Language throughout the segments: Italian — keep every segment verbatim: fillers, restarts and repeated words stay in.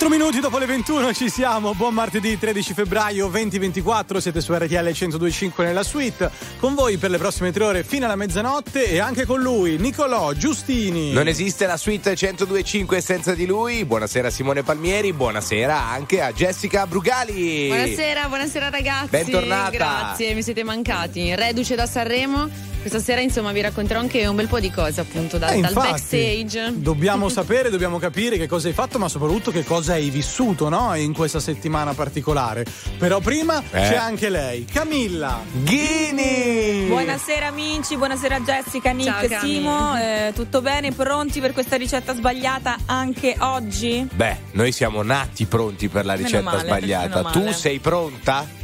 quattro minuti dopo le ventuno ci siamo, buon martedì tredici febbraio duemilaventiquattro, siete su R T L centodue e cinque nella suite, con voi per le prossime tre ore fino alla mezzanotte e anche con lui, Nicolò Giustini. Non esiste la suite centodue e cinque senza di lui, buonasera Simone Palmieri, buonasera anche a Jessica Brugali. Buonasera, buonasera ragazzi. Bentornata. Grazie, mi siete mancati, reduce da Sanremo. Questa sera insomma vi racconterò anche un bel po' di cose appunto da, eh, dal infatti, backstage. Dobbiamo sapere, dobbiamo capire che cosa hai fatto, ma soprattutto che cosa hai vissuto, no? In questa settimana particolare. Però prima eh. c'è anche lei, Camilla Ghini. Buonasera amici, buonasera Jessica, Nick, ciao, Simo, eh, tutto bene? Pronti per questa ricetta sbagliata anche oggi? Beh, noi siamo nati pronti per la ricetta male, sbagliata. Tu sei pronta?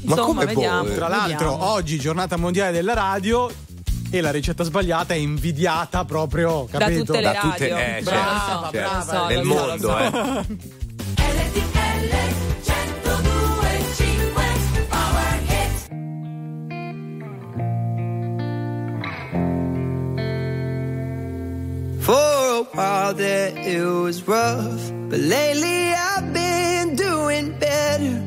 Ma insomma, come vediamo, boh? Tra l'altro vediamo. Oggi giornata mondiale della radio e la ricetta sbagliata è invidiata proprio, capito? Da tutte le da radio. Tutte, eh, brava, cioè, brava, cioè, brava, nel mondo, so. eh. For a while there it was rough, but lately I've been doing better.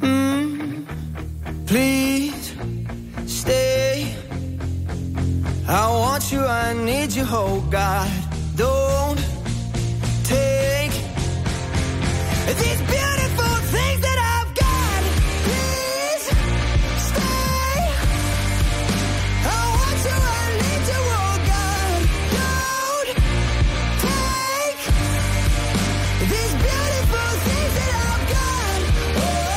Mm, please stay. I want you, I need you, oh God. Don't take these beautiful things that I've got. Please stay. I want you, I need you, oh God. Don't take these beautiful things that I've got. Oh,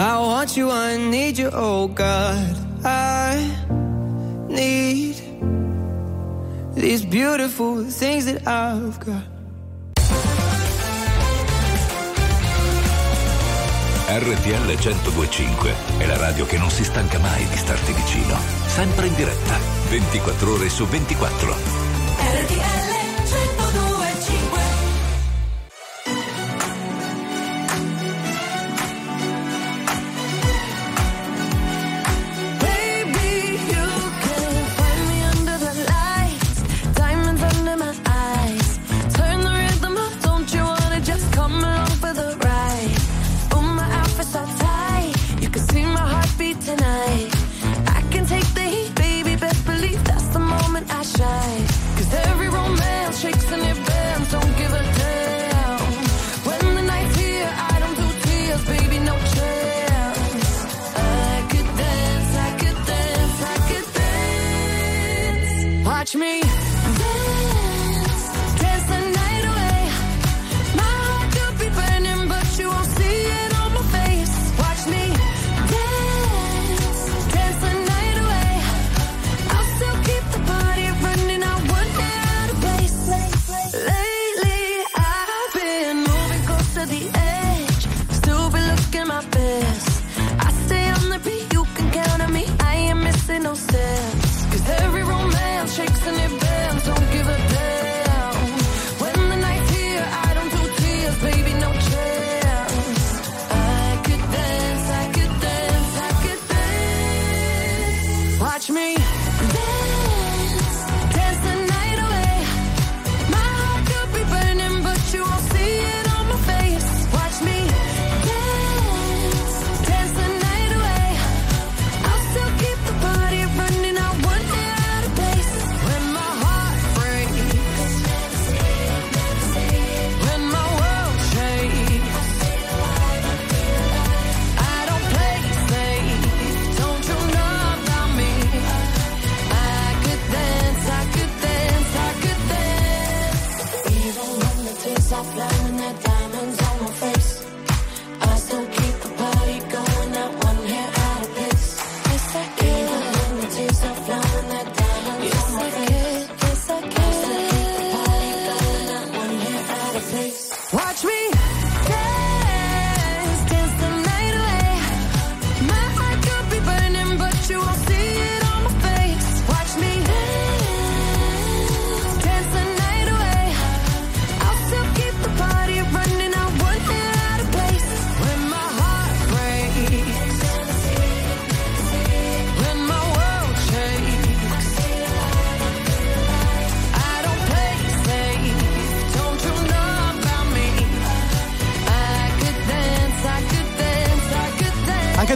I want you, I need you, oh God. I need these beautiful things that I've got. R T L centodue e cinque è la radio che non si stanca mai di starti vicino. Sempre in diretta, ventiquattro ore su ventiquattro. R T L tonight. I can take the heat, baby, best believe that's the moment I shine. 'Cause every romance my best. I stay on the beat, you can count on me. I ain't missing no steps. Cause every romance shakes and it bends. Don't give a damn. When the night's here, I don't do tears, baby, no chance. I could dance, I could dance, I could dance. Watch me.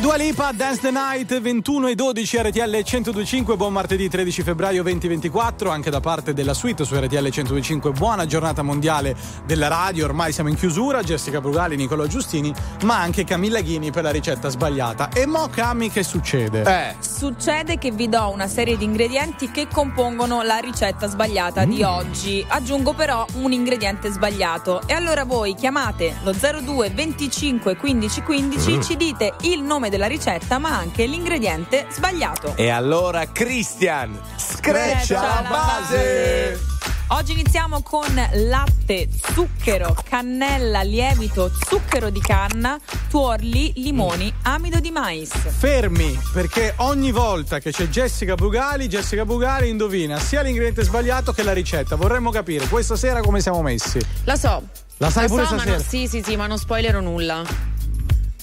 Dua Lipa, Dance the Night, ventuno e dodici R T L centodue e cinque, buon martedì tredici febbraio duemilaventiquattro, anche da parte della suite su R T L centodue e cinque, buona giornata mondiale della radio, ormai siamo in chiusura, Jessica Brugali, Nicolò Giustini, ma anche Camilla Ghini per la ricetta sbagliata. E mo Cami, che succede? Eh. Succede che vi do una serie di ingredienti che compongono la ricetta sbagliata mm. di oggi, aggiungo però un ingrediente sbagliato e allora voi chiamate lo zero due venticinque quindici quindici, mm. ci dite il nome della ricetta ma anche l'ingrediente sbagliato. E allora Christian screccia la base. Oggi iniziamo con latte, zucchero, cannella, lievito, zucchero di canna, tuorli, limoni, amido di mais. Fermi, perché ogni volta che c'è Jessica Bugali, Jessica Bugali indovina sia l'ingrediente sbagliato che la ricetta. Vorremmo capire questa sera come siamo messi. La so. La sai la pure so, stasera? No, sì, sì, sì, ma non spoilero nulla.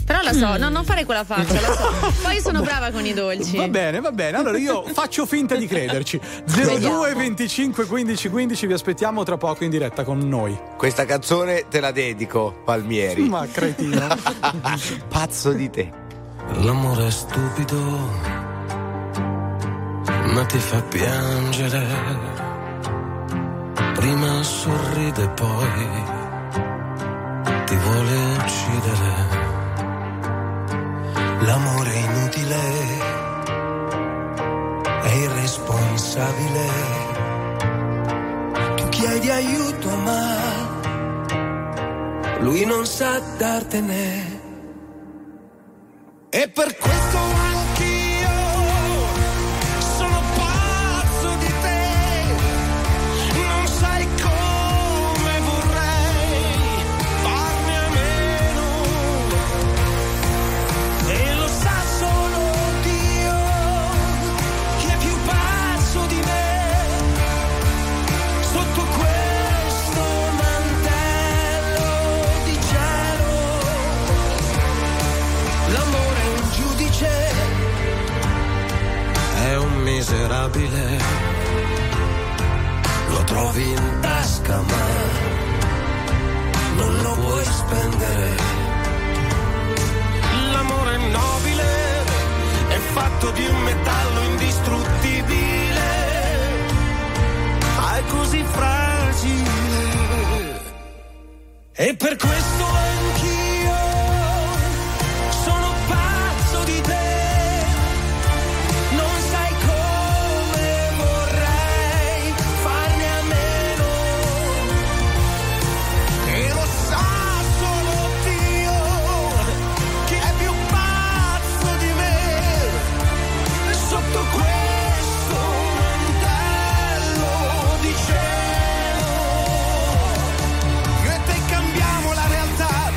Però la so, mm. no, non fare quella faccia, la so. Poi sono brava con i dolci. Va bene, va bene. Allora io faccio finta di crederci. zero due venticinque quindici quindici, vi aspettiamo tra poco in diretta con noi. Questa canzone te la dedico, Palmieri. Ma cretino. Pazzo di te. L'amore è stupido, ma ti fa piangere. Prima sorride, poi ti vuole uccidere. L'amore inutile è irresponsabile. Tu chiedi aiuto ma lui non sa dartene. E per questo anch'io sono pazzo di te. Non sai come vorrei farne a meno. Miserabile, lo trovi in tasca ma non lo puoi spendere. L'amore nobile è fatto di un metallo indistruttibile, ma è così fragile. E per questo anch'io sono pazzo di te. Cambiamo la realtà.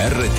R T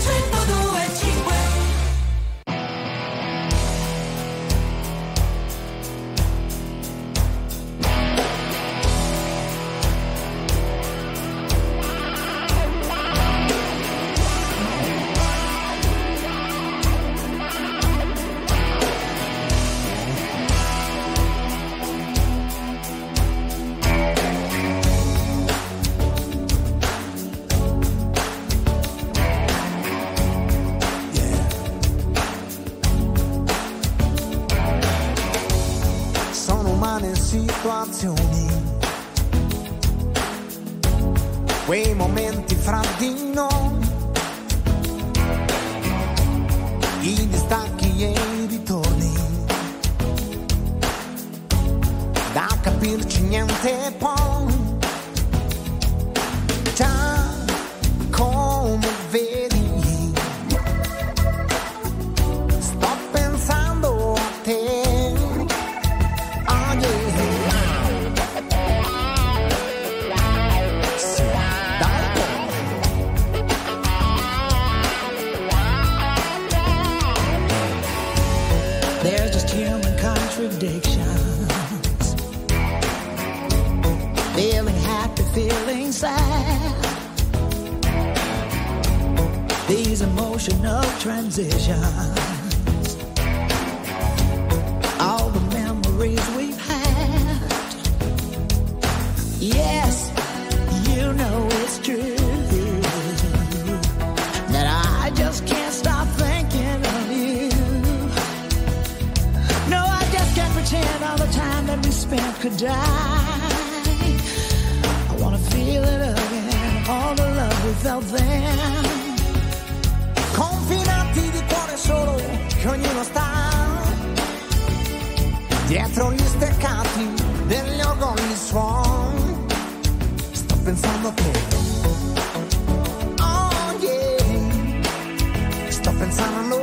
cento due e cinque. Quei momenti fra di noi, i distacchi e i ritorni, da capirci niente poi. Già come vedi, sto pensando a te. Predictions, feeling happy, feeling sad, these emotional transitions, all the memories we've had. Yes, you know it's true that I just can't stop thinking of you. Pretend all the time that we spent could die. I wanna feel it again, all the love we felt then. Confinati di cuore solo che ognuno sta, dietro gli steccati degli orgogli suon. Sto pensando a te, oh yeah, sto pensando a noi.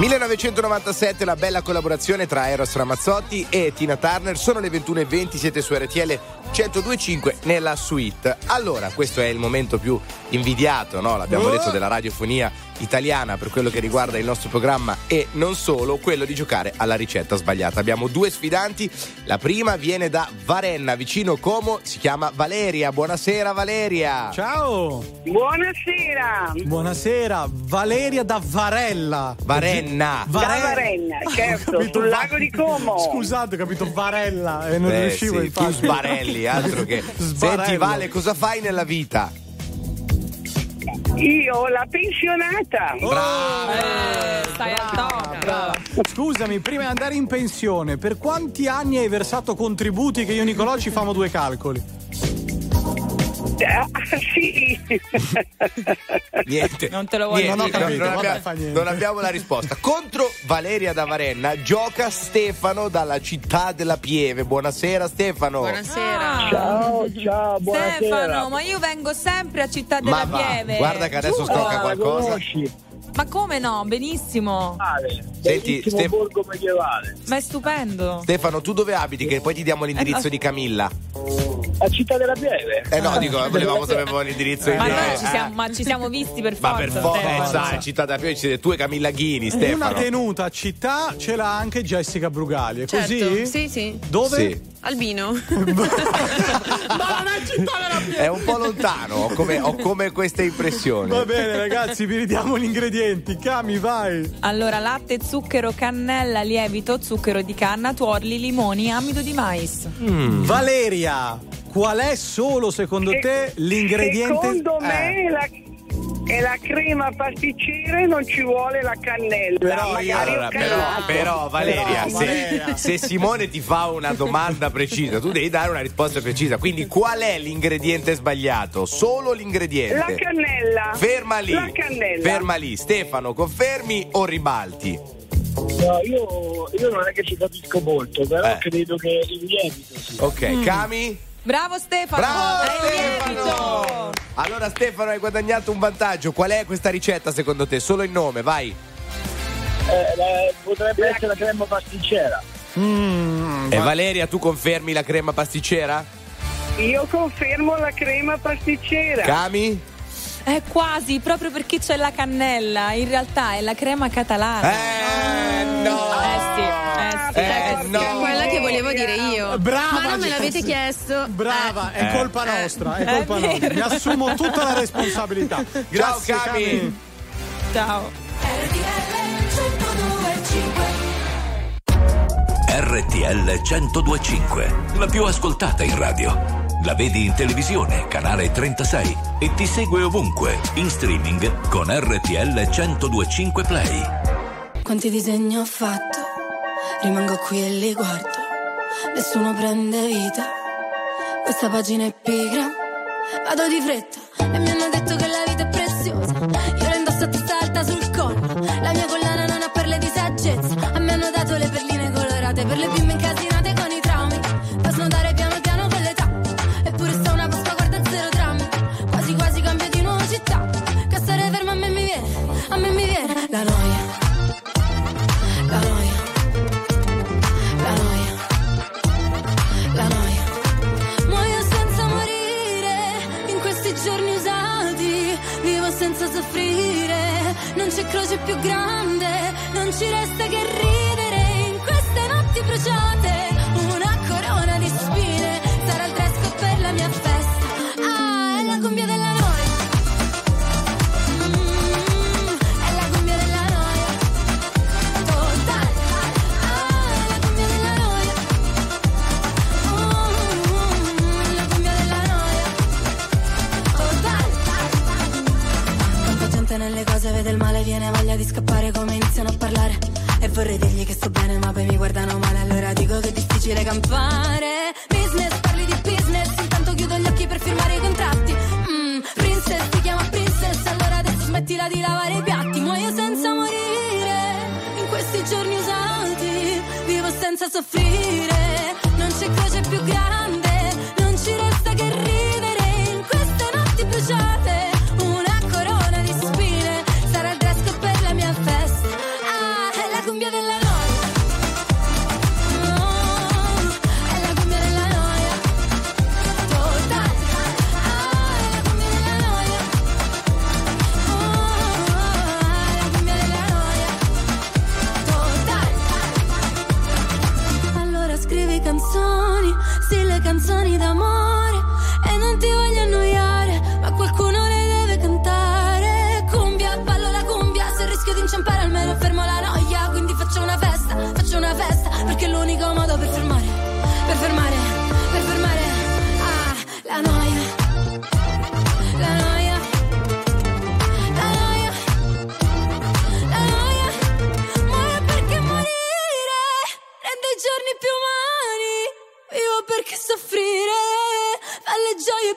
millenovecentonovantasette, la bella collaborazione tra Eros Ramazzotti e Tina Turner. Sono le ventuno e venti, siete su R T L cento due e cinque nella suite. Allora, questo è il momento più invidiato, no? L'abbiamo detto, della radiofonia italiana per quello che riguarda il nostro programma e non solo, quello di giocare alla ricetta sbagliata. Abbiamo due sfidanti, la prima viene da Varenna, vicino Como, si chiama Valeria. Buonasera Valeria. Ciao. Buonasera. Buonasera, Valeria da Varella. Varenna. Varen- da Varenna, certo, capito, sul lago di Como. Scusate, ho capito Varella e non eh, riuscivo sì, a sbarelli, altro che. Sbarello. Senti Vale, cosa fai nella vita? Io la pensionata. Oh, brava, eh, stai brava, brava. Scusami, prima di andare in pensione, per quanti anni hai versato contributi? Che io e Nicolò ci famo due calcoli. Ah, sì. Niente. Non te lo voglio dire. Non, capito, non, abbiamo, non abbiamo la risposta. Contro Valeria da Varenna gioca Stefano dalla Città della Pieve. Buonasera Stefano. Buonasera. Ah. Ciao, ciao, buonasera. Stefano, ma io vengo sempre a Città della ma Pieve. Guarda che adesso scocca qualcosa. Conosci. Ma come no? Benissimo. Vale, senti, Stef- borgo medievale. Ma è stupendo. Stefano, tu dove abiti? Che poi ti diamo l'indirizzo eh, di Camilla. A Città della Pieve. Eh no, dico, volevamo sapere l'indirizzo. Ma noi ci siamo, eh. ma ci siamo visti per forza. Ma per forza, eh, Città della Pieve ci siete tu e Camilla Ghini, Stefano. Una tenuta a città ce l'ha anche Jessica Brugali, è certo. Così? Sì, sì. Dove? Sì. Albino. Ma non è Città della Pieve. È un po' lontano, ho come, ho come queste impressioni. Va bene ragazzi, vi ridiamo gli ingredienti. Cami, vai. Allora, latte, zucchero, cannella, lievito, zucchero di canna, tuorli, limoni, amido di mais. mm. Valeria, qual è solo secondo e- te l'ingrediente? Secondo me eh. la e la crema pasticcere, non ci vuole la cannella, però, magari allora, però, però Valeria, però, se, Valeria. se Simone ti fa una domanda precisa tu devi dare una risposta precisa, quindi qual è l'ingrediente sbagliato? Solo l'ingrediente, la cannella. Ferma lì, la cannella. Ferma lì. Stefano, confermi o ribalti? No, io, io non è che ci capisco molto, però eh. credo che il lievito sia. Ok, mm. Cami? Bravo Stefano! Bravo Stefano! Allora Stefano, hai guadagnato un vantaggio. Qual è questa ricetta secondo te? Solo il nome, vai. Eh, la, potrebbe la... essere la crema pasticcera. Mm, e ma... Valeria, tu confermi la crema pasticcera? Io confermo la crema pasticcera. Cami? Eh, quasi, proprio perché c'è la cannella. In realtà è la crema catalana. Eh no! Eh sì, eh sì. Eh, eh, no. Quella che volevo dire io. Brava, ma non me l'avete chiesto. Brava, eh. è colpa nostra, è colpa è nostra. Mi assumo tutta la responsabilità. Grazie, ciao Cami. Cami. Ciao. R T L centodue e cinque, la più ascoltata in radio. La vedi in televisione, canale trentasei, e ti segue ovunque, in streaming con R T L centodue e cinque Play. Quanti disegni ho fatto, rimango qui e li guardo, nessuno prende vita, questa pagina è pigra, vado di fretta e mi hanno detto che la vita è preziosa, io la indosso a testa alta sul collo, la mia collana non ha perle di saggezza, a me hanno dato le perline colorate per le bimbe incasinate con i traumi, posso andare piano. A me mi viene la noia, la noia, la noia, la noia. Muoio senza morire, in questi giorni usati, vivo senza soffrire, non c'è croce più grande, non ci resta che ridere, in queste notti bruciate, una corona di spine, sarà il fresco per la mia festa, ah, è la cumbia della noia. Nelle cose vede il male, viene voglia di scappare come iniziano a parlare e vorrei dirgli che sto bene ma poi mi guardano male, allora dico che è difficile campare business, parli di business, intanto chiudo gli occhi per firmare i contratti, mm, princess, ti chiama princess, allora adesso smettila di lavare i piatti, muoio senza morire in questi giorni usati, vivo senza soffrire, non c'è croce più grande, non ci resta che ridere, in queste notti bruciate. canzoni d'amore e non ti voglio annoiare, ma qualcuno le deve cantare. Cumbia, ballo la cumbia, se rischio di inciampare almeno fermo la noia, quindi faccio una festa, faccio una festa, perché è l'unico modo per fermare, per fermare, per fermare, ah, la noia, la noia. Perché soffrire alle gioie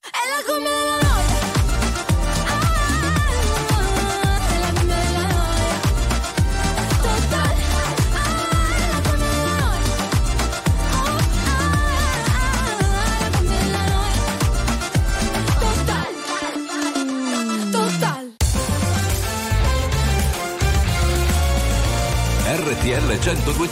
È la come la noia, ah, è la come la noia totale, ah, è la come la noia, oh, ah, è la come la noia totale. R T L centodue e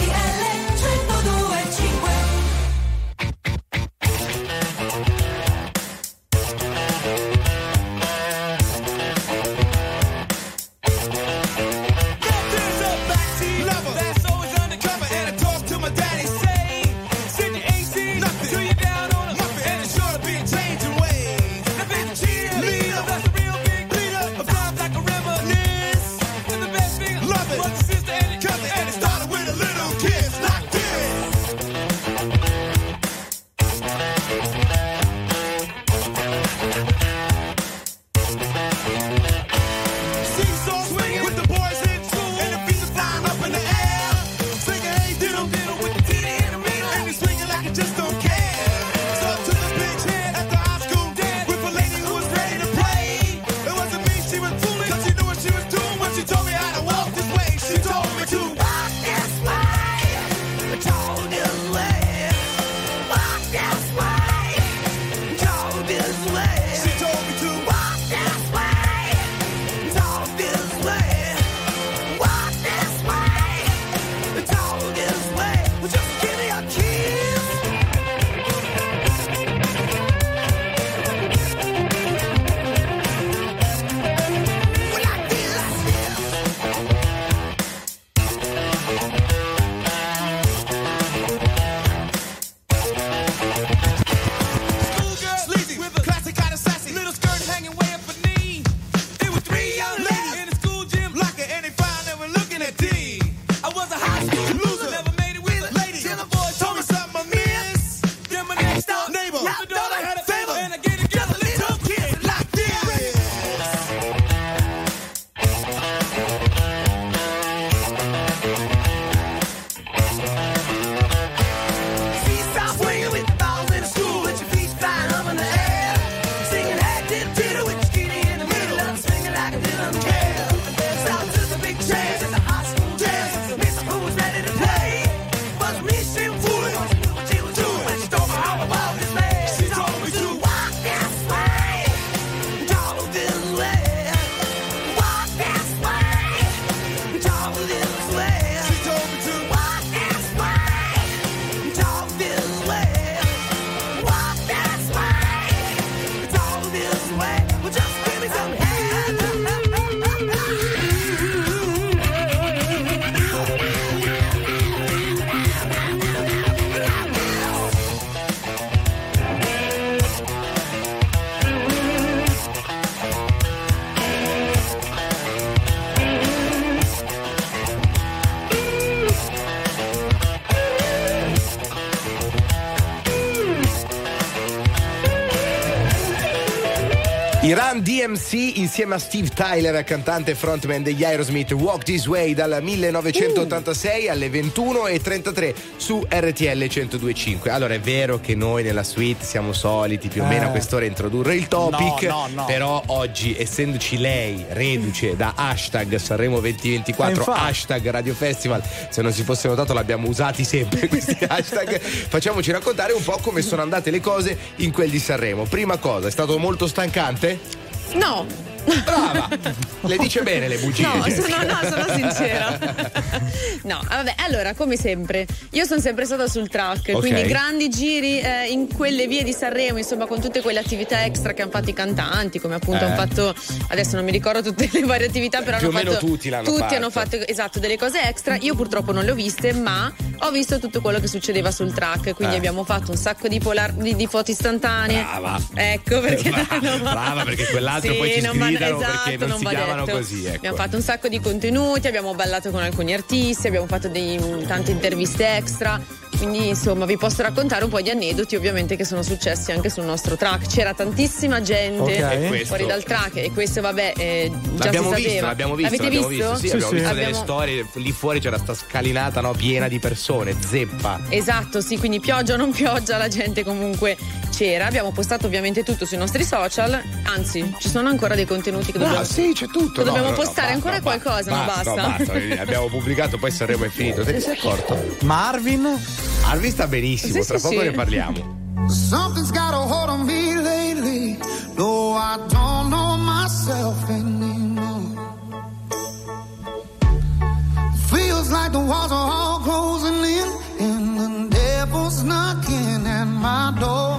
L centodue e cinque. D M C insieme a Steve Tyler, cantante e frontman degli Aerosmith, Walk This Way dal millenovecentottantasei uh. alle ventuno e trentatré su R T L centodue e cinque. Allora, è vero che noi nella suite siamo soliti più o eh. meno a quest'ora introdurre il topic, no, no, no. Però oggi, essendoci lei reduce da hashtag Sanremo duemilaventiquattro, hashtag Radio Festival, se non si fosse notato l'abbiamo usati sempre questi hashtag, facciamoci raccontare un po' come sono andate le cose in quel di Sanremo. Prima cosa, è stato molto stancante? No. Brava! Le dice bene le bugie. No, sono, no, sono sincera. No, vabbè, allora, come sempre, io sono sempre stata sul track, okay, quindi grandi giri eh, in quelle vie di Sanremo, insomma, con tutte quelle attività extra che hanno fatto i cantanti, come appunto eh. hanno fatto, adesso non mi ricordo tutte le varie attività, però più hanno o fatto, meno tutti l'hanno tutti fatto. hanno fatto, esatto, delle cose extra. Io purtroppo non le ho viste, ma ho visto tutto quello che succedeva sul track, quindi eh. abbiamo fatto un sacco di, polar, di, di foto istantanee. Brava. Ecco perché brava, non brava perché quell'altro sì, poi ci sgridano, esatto, perché non, non si chiamano detto. così, ecco. Abbiamo fatto un sacco di contenuti, abbiamo ballato con alcuni artisti, abbiamo fatto dei, tante interviste extra, quindi insomma vi posso raccontare un po' di aneddoti ovviamente che sono successi anche sul nostro track. C'era tantissima gente okay. fuori dal track e questo vabbè eh, già l'abbiamo si sapeva visto, l'abbiamo visto, l'avete l'abbiamo visto? visto? Sì, sì, abbiamo sì. visto abbiamo... delle storie lì fuori, c'era sta scalinata, no, piena di persone, zeppa, esatto, sì, quindi pioggia o non pioggia la gente comunque c'era. Abbiamo postato ovviamente tutto sui nostri social, anzi ci sono ancora dei contenuti che dobbiamo ah sì c'è tutto che no, dobbiamo no, postare no, basta, ancora ba- qualcosa basta, no basta, no, basta. Abbiamo pubblicato, poi Sanremo è finito, te ne sei accorto? Marvin Marvin sta benissimo, sì, tra sì, poco sì. ne parliamo. Something's got a hold on me lately, though I don't know myself anymore. Feels like the walls are all closing in and the devil's knocking at my door.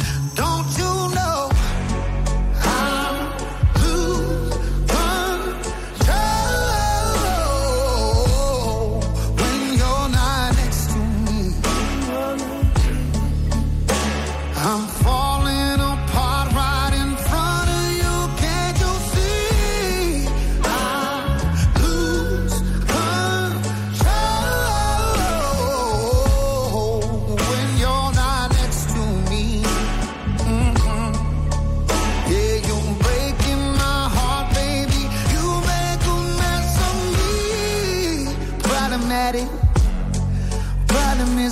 Don't you know I'm losing control when you're not next to me? I'm falling apart right in front of you, can't you see? I lose control when you're not next to me. Mm-hmm. Yeah, you're breaking my heart, baby. You make a mess of me. Problematic. Problem is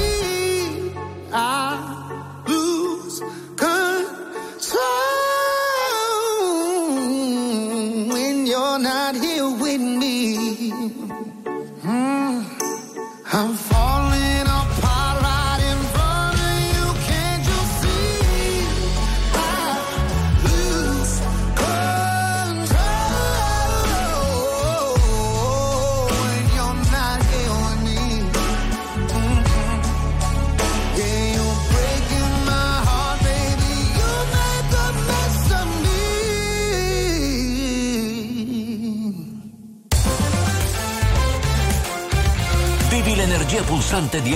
I lose control. Not here with me. Mm. I'm falling apart right in front of you. Can't you see? I lose control when you're not here with me. Mm-hmm. Yeah, you're breaking my heart, baby. You make a mess of me. Vivi l'energia pulsante di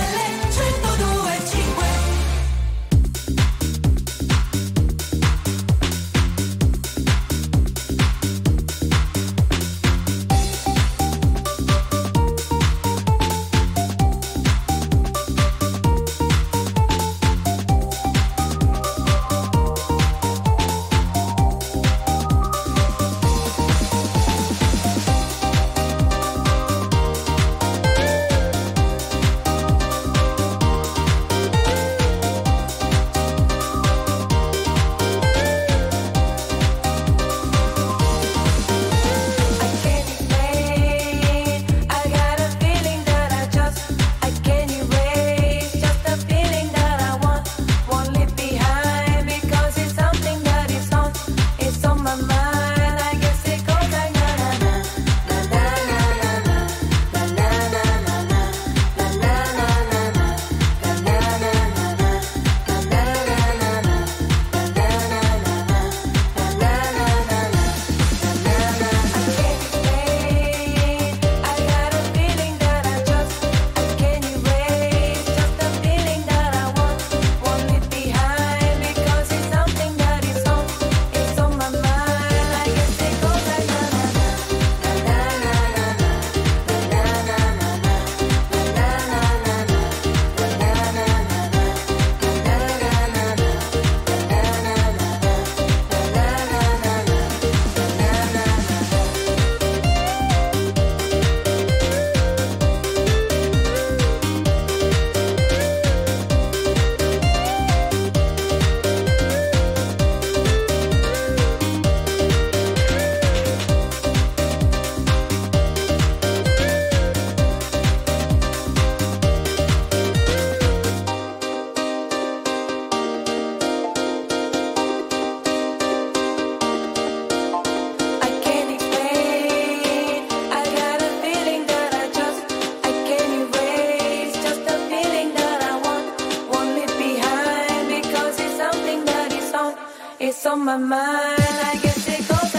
cento due e cinque. It's on my mind, I guess it goes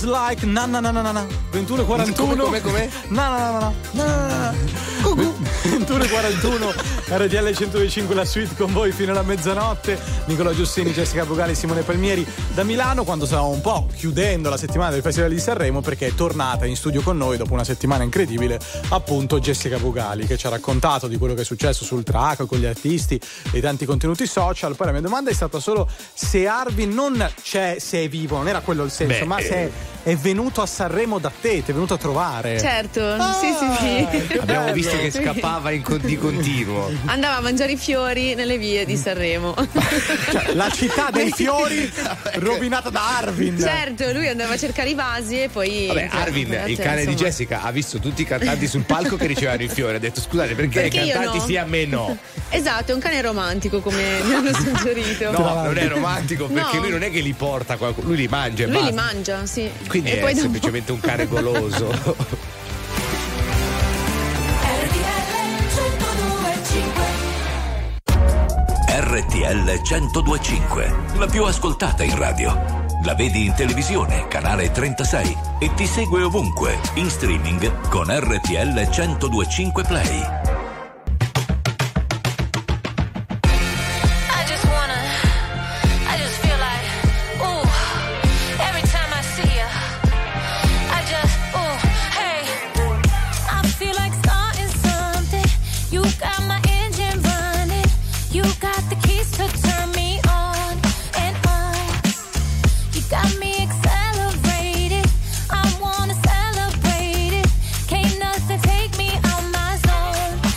like na na na, na na na na, na na na na, na na na na, na na na It goes like na na na na na na. ventuno e quarantuno Come, come? Na na na na na. ventuno e quarantuno R T L centodue e cinque la suite con voi fino alla mezzanotte. Nicolò Giustini, Jessica Brugali, Simone Palmieri da Milano, quando stavamo un po' chiudendo la settimana del Festival di Sanremo, perché è tornata in studio con noi dopo una settimana incredibile appunto Jessica Brugali, che ci ha raccontato di quello che è successo sul track con gli artisti e tanti contenuti social. Poi la mia domanda è stata solo se Arvi non c'è, se è vivo, non era quello il senso, Beh, ma eh... se è venuto a Sanremo da te, ti è venuto a trovare. Certo, ah, sì sì sì. Abbiamo visto che scappava in con- di continuo. Andava a mangiare i fiori nelle vie di Sanremo. Cioè, la città dei fiori rovinata da Arvin. Certo, lui andava a cercare i vasi e poi... Vabbè, Arvin, il cane insomma. di Jessica, ha visto tutti i cantanti sul palco che ricevevano i fiori. Ha detto, scusate, perché, perché i cantanti no? sì, a me no. Esatto, è un cane romantico, come mi hanno suggerito. No, non è romantico, perché no. lui non è che li porta qualcuno, lui li mangia. Lui basta. li mangia, sì. Quindi e è semplicemente un cane goloso. R T L centodue e cinque, la più ascoltata in radio. La vedi in televisione, canale trentasei, e ti segue ovunque, in streaming con R T L centodue e cinque Play. Take me on my zone.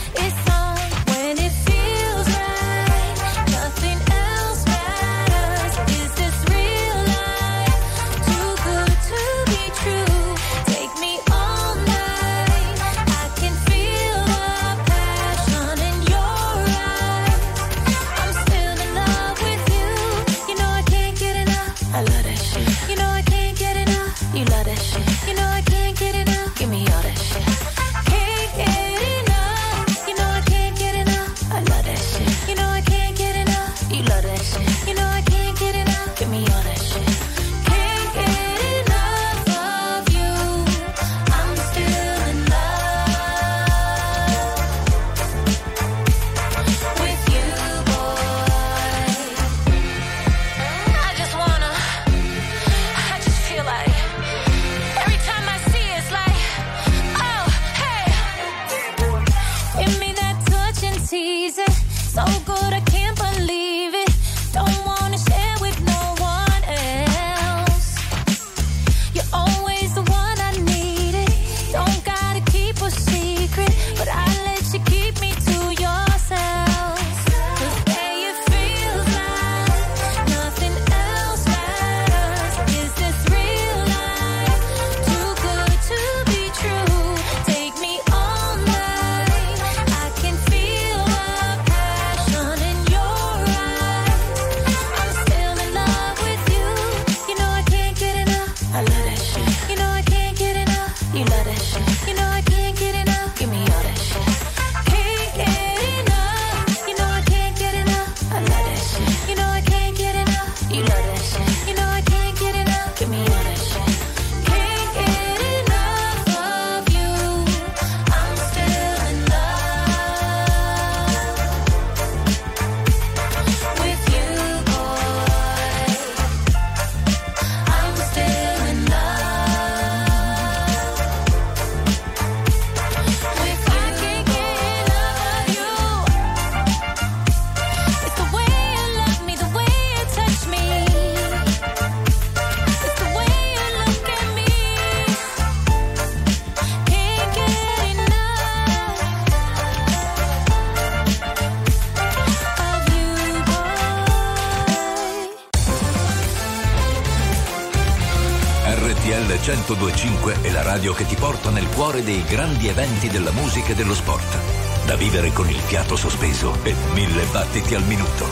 centodue e cinque è la radio che ti porta nel cuore dei grandi eventi della musica e dello sport. Da vivere con il fiato sospeso e mille battiti al minuto.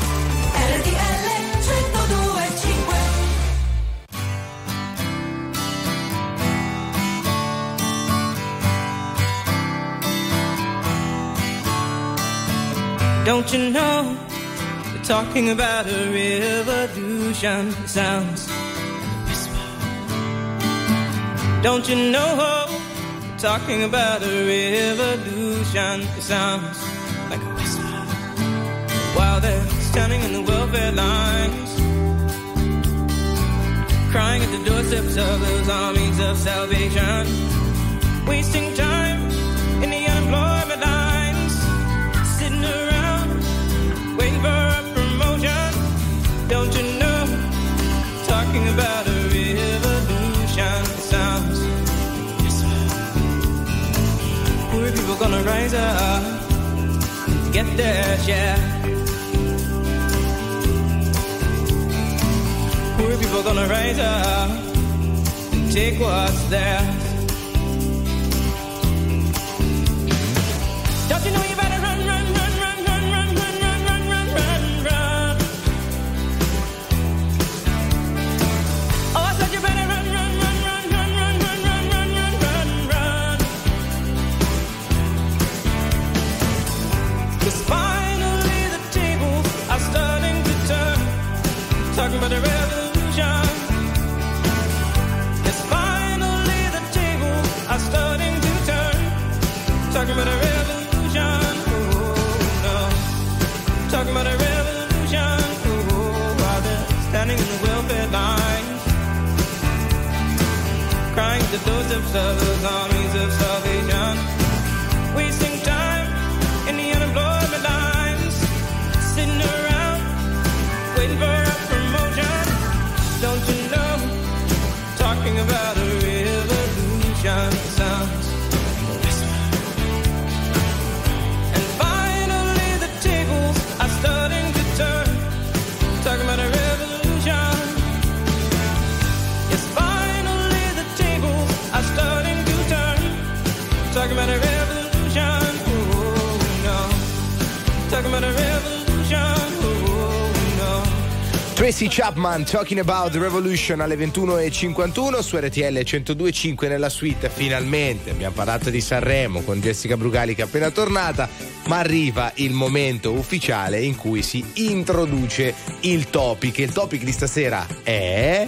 R T L centodue e cinque. Don't you know, we're talking about a revolution sounds. Don't you know, we're talking about a revolution. It sounds like a whisper. While they're standing in the welfare lines, crying at the doorsteps of those armies of salvation, wasting time in the unemployment lines, sitting around waiting for a promotion. Don't you know, we're talking about a revolution. Sounds. Poor people gonna rise up to get their share. Poor people gonna rise up and take what's theirs. Don't you know you better run, run, run, run, run, run, run, run, run, run, run, run. Oh, I said you better run, run, run. Finally the tables are starting to turn, talking about a revolution. Yes, finally the tables are starting to turn, talking about a revolution. Oh no, talking about a revolution. Oh, while they're standing in the welfare lines, crying at the doorsteps of those armies of salvation, wasting time in the unemployment lines, sitting around waiting for a promotion. Don't you know, talking about a revolution sounds like a whisper. And finally the tables are starting to turn, talking about a revolution. Yes, finally the tables are starting to turn, talking about a revolution. Talking about a revolution. Jesse Chapman, Talking About the Revolution, alle ventuno e cinquantuno su R T L centodue e cinque nella suite. Finalmente abbiamo parlato di Sanremo con Jessica Brugali, che è appena tornata, ma arriva il momento ufficiale in cui si introduce il topic. Il topic di stasera è...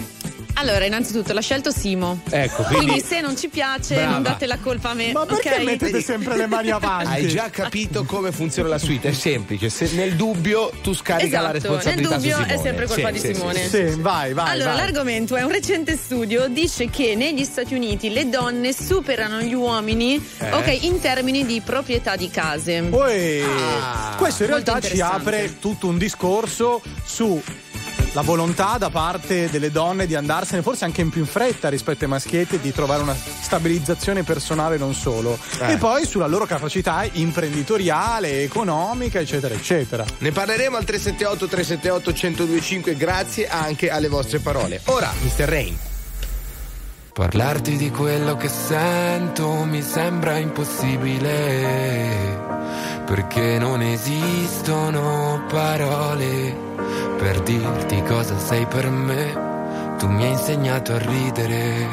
Allora, innanzitutto l'ha scelto Simo. Ecco, quindi... quindi se non ci piace, brava, non date la colpa a me. Ma perché okay? mettete sempre le mani avanti? Hai già capito come funziona la suite, è semplice. Se nel dubbio tu scarica, esatto, la responsabilità su Simone. Nel dubbio è sempre colpa sì, di sì, Simone. Sì, sì, sì, vai, vai. Allora, vai. L'argomento è: un recente studio dice che negli Stati Uniti le donne superano gli uomini, eh? ok, in termini di proprietà di case. Uè, ah, questo in realtà ci apre tutto un discorso su la volontà da parte delle donne di andarsene forse anche in più in fretta rispetto ai maschietti, di trovare una stabilizzazione personale, non solo, eh. e poi sulla loro capacità imprenditoriale, economica, eccetera eccetera. Ne parleremo al tre sette otto tre sette otto uno zero due cinque, grazie anche alle vostre parole. Ora Mister Rain. Parlarti di quello che sento mi sembra impossibile, perché non esistono parole per dirti cosa sei per me. Tu mi hai insegnato a ridere,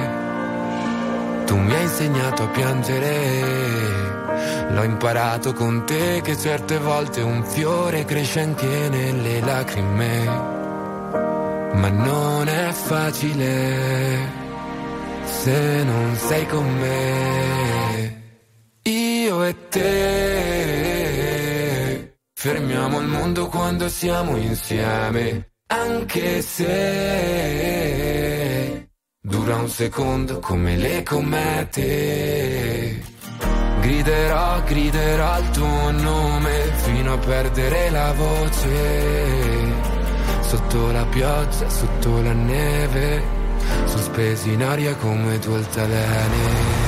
tu mi hai insegnato a piangere, l'ho imparato con te che certe volte un fiore cresce anche nelle lacrime, ma non è facile se non sei con me. Io e te fermiamo il mondo quando siamo insieme, anche se dura un secondo come le comete. Griderò, griderò il tuo nome fino a perdere la voce, sotto la pioggia, sotto la neve, sospesi in aria come due altalene.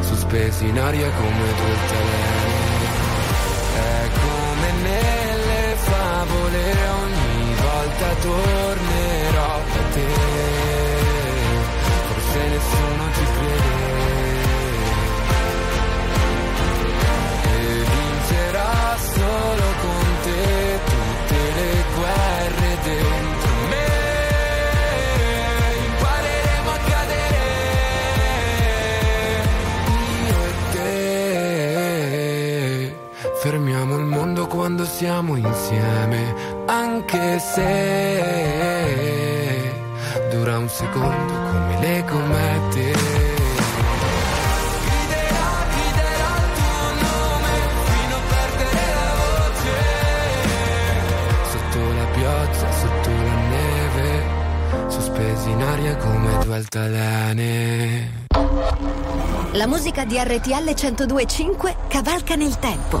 sospesi in aria come due talenti. È come nelle favole, ogni volta tornerò da te. Forse nessuno ci crede. E vincerò solo con te tutte le guerre dentro me. Fermiamo il mondo quando siamo insieme, anche se dura un secondo come le comete. In aria come due altalane. La musica di R T L centodue e cinque cavalca nel tempo.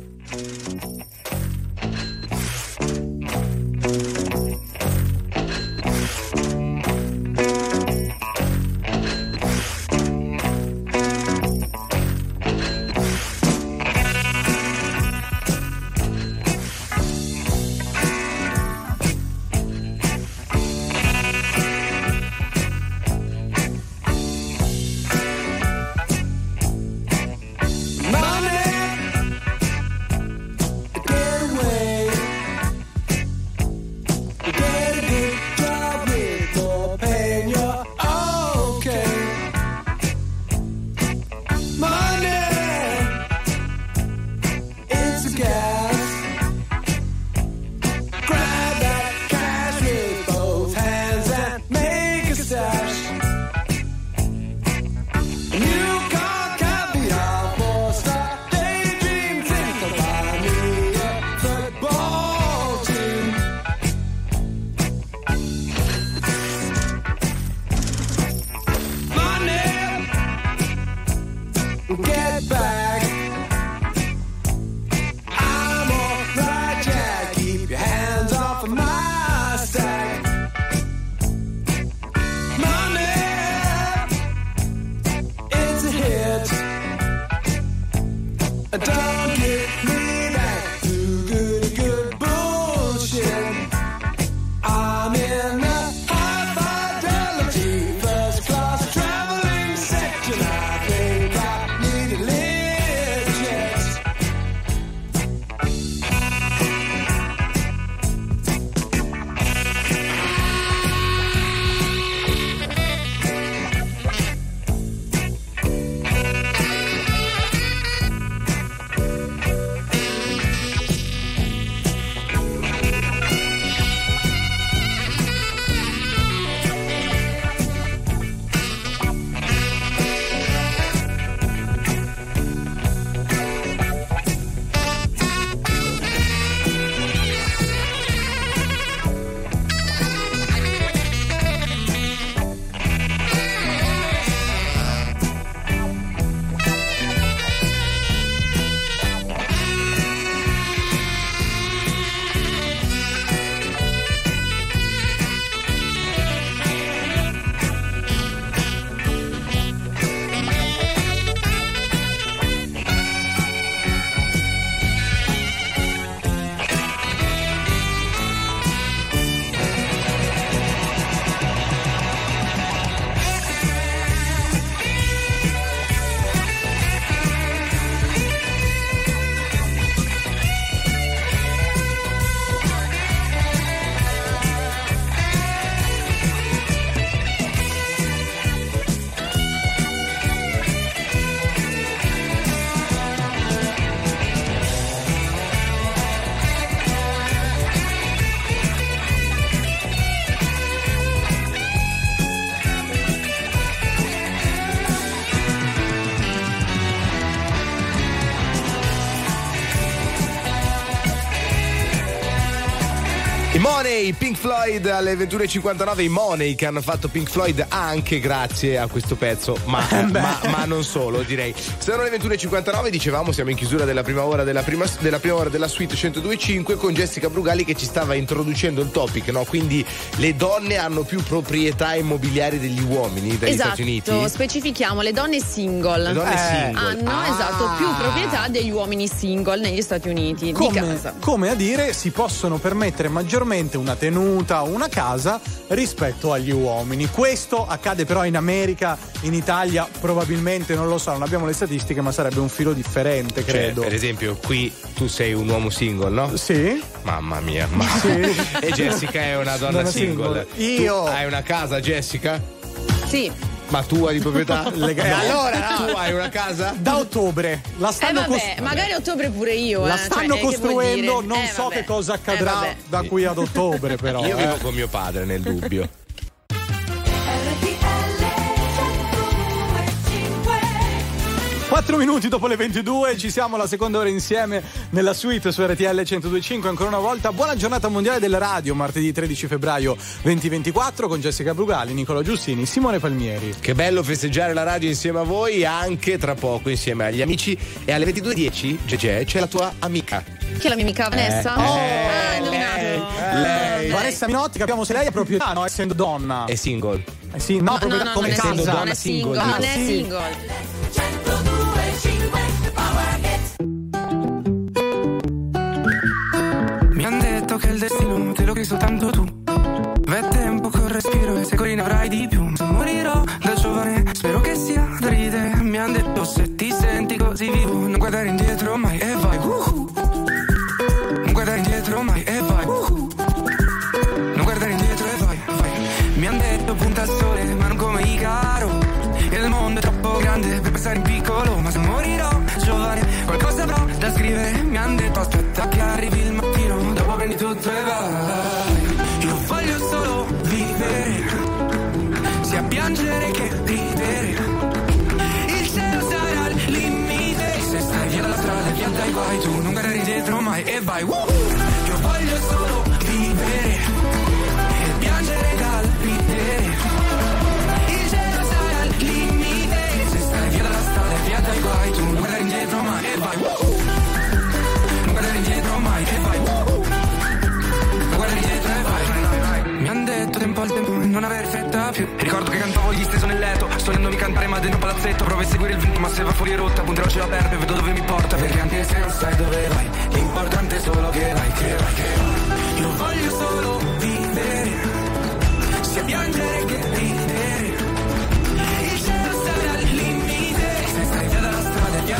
Money, Pink Floyd alle ventuno e cinquantanove. I Money che hanno fatto Pink Floyd anche grazie a questo pezzo, ma, ma, ma non solo, direi. Sono le ventuno e cinquantanove, dicevamo, siamo in chiusura della prima ora della prima, della prima ora della suite centodue e cinque con Jessica Brugali che ci stava introducendo il topic, no? Quindi le donne hanno più proprietà immobiliari degli uomini dagli esatto, Stati Uniti. Esatto, specifichiamo le donne single. Le donne eh. single. Hanno ah. esatto più proprietà degli uomini single negli Stati Uniti, come, di casa. Come a dire, si possono permettere maggiormente una tenuta o una casa rispetto agli uomini. Questo accade però in America, in Italia probabilmente non lo so, non abbiamo le statistiche, ma sarebbe un filo differente, credo. Cioè, per esempio, qui tu sei un uomo single, no? Sì. Mamma mia, ma... sì. E Jessica è una donna, donna single. single. Io. Tu hai una casa, Jessica? Sì. Ma tu hai di proprietà legale? Allora, no. Tu hai una casa? Da ottobre. La stanno eh vabbè, costru- magari ottobre pure io. La eh, stanno cioè, costruendo, non eh, so vabbè. che cosa accadrà eh, da qui ad ottobre però. Io vivo eh. con mio padre nel dubbio. quattro minuti dopo le ventidue, ci siamo alla seconda ora insieme nella suite su R T L centodue e cinque. Ancora una volta buona giornata mondiale della radio, martedì tredici febbraio duemilaventiquattro con Jessica Brugali, Nicolò Giustini, Simone Palmieri. Che bello festeggiare la radio insieme a voi, anche tra poco insieme agli amici. E alle ventidue e dieci, Gegè, c'è la tua amica. Chi è la mia amica? Vanessa? Eh, oh, eh, non lei, eh, lei. Vanessa Minotti, capiamo se lei è proprietà, no? Essendo donna. È single. Eh sì, no, no, proprietà, no, no, come non casa. Donna, non è single. single. Non è single. Mi han detto che il destino te lo crei soltanto tu. V'è tempo col respiro e secoli ne avrai di più. Se morirò da giovane, spero che sia da ridere. Mi han detto se ti senti così vivo, non guardare indietro mai e vai uh-huh. Non guardare indietro mai e vai uh-huh. Non guardare indietro e vai, vai. Mi han detto punta al sole ma non come i caro. Il mondo è troppo grande per pensare in piccolo. Ma se morirò giovane qualcosa avrò da scrivere. Mi han detto aspetta che arrivi il mattino, dopo prendi tutto e vai. Io voglio solo vivere, sia piangere che ridere. Il cielo sarà il limite, se stai via dalla strada via dai guai. Tu non guardare indietro mai e vai uh! Io voglio solo vivere e piangere dal ridere. Via dai guai, tu non guardare indietro mai e vai uh-uh. Non guardare indietro mai e vai uh-uh. Non guardare indietro e vai, vai, vai, vai. Mi han detto tempo al tempo non aver fretta più. Ricordo che cantavo gli steso nel letto, sognandomi cantare ma dentro un palazzetto. Provo a seguire il vento ma se va fuori è rotta. Punterò cielo aperto e vedo dove mi porta. Perché anche se non sai dove vai, l'importante è solo che vai, che vai, che vai. Io voglio solo vivere, sia piangere che ridere.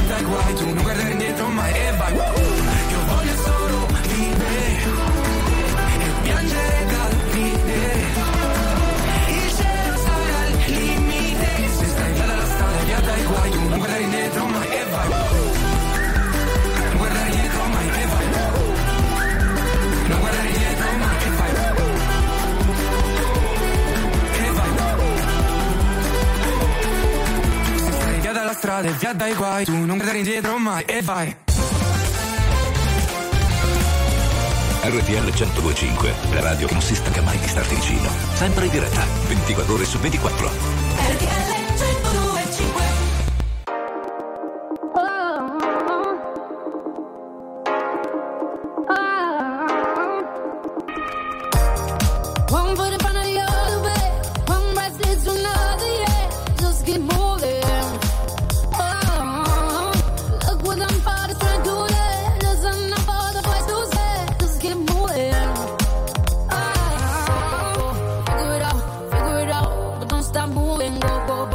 Dai guai, tu non guardare indietro mai e vai uh-uh. Io voglio solo vivere e piangere dal ridere. Il cielo sarà il limite, se stai via dalla strada via dai guai. Tu non guardare indietro mai e vai uh-uh. Non guardare indietro mai e vai uh-uh. Non guardare indietro mai e vai uh-uh. E vai uh-uh. Se stai via dalla strada via dai guai. Non guardare indietro mai e vai. R T L centodue e cinque, la radio che non si stanca mai di starti vicino. Sempre in diretta, ventiquattro ore su ventiquattro. R T L centodue e cinque. Stop moving, go, go.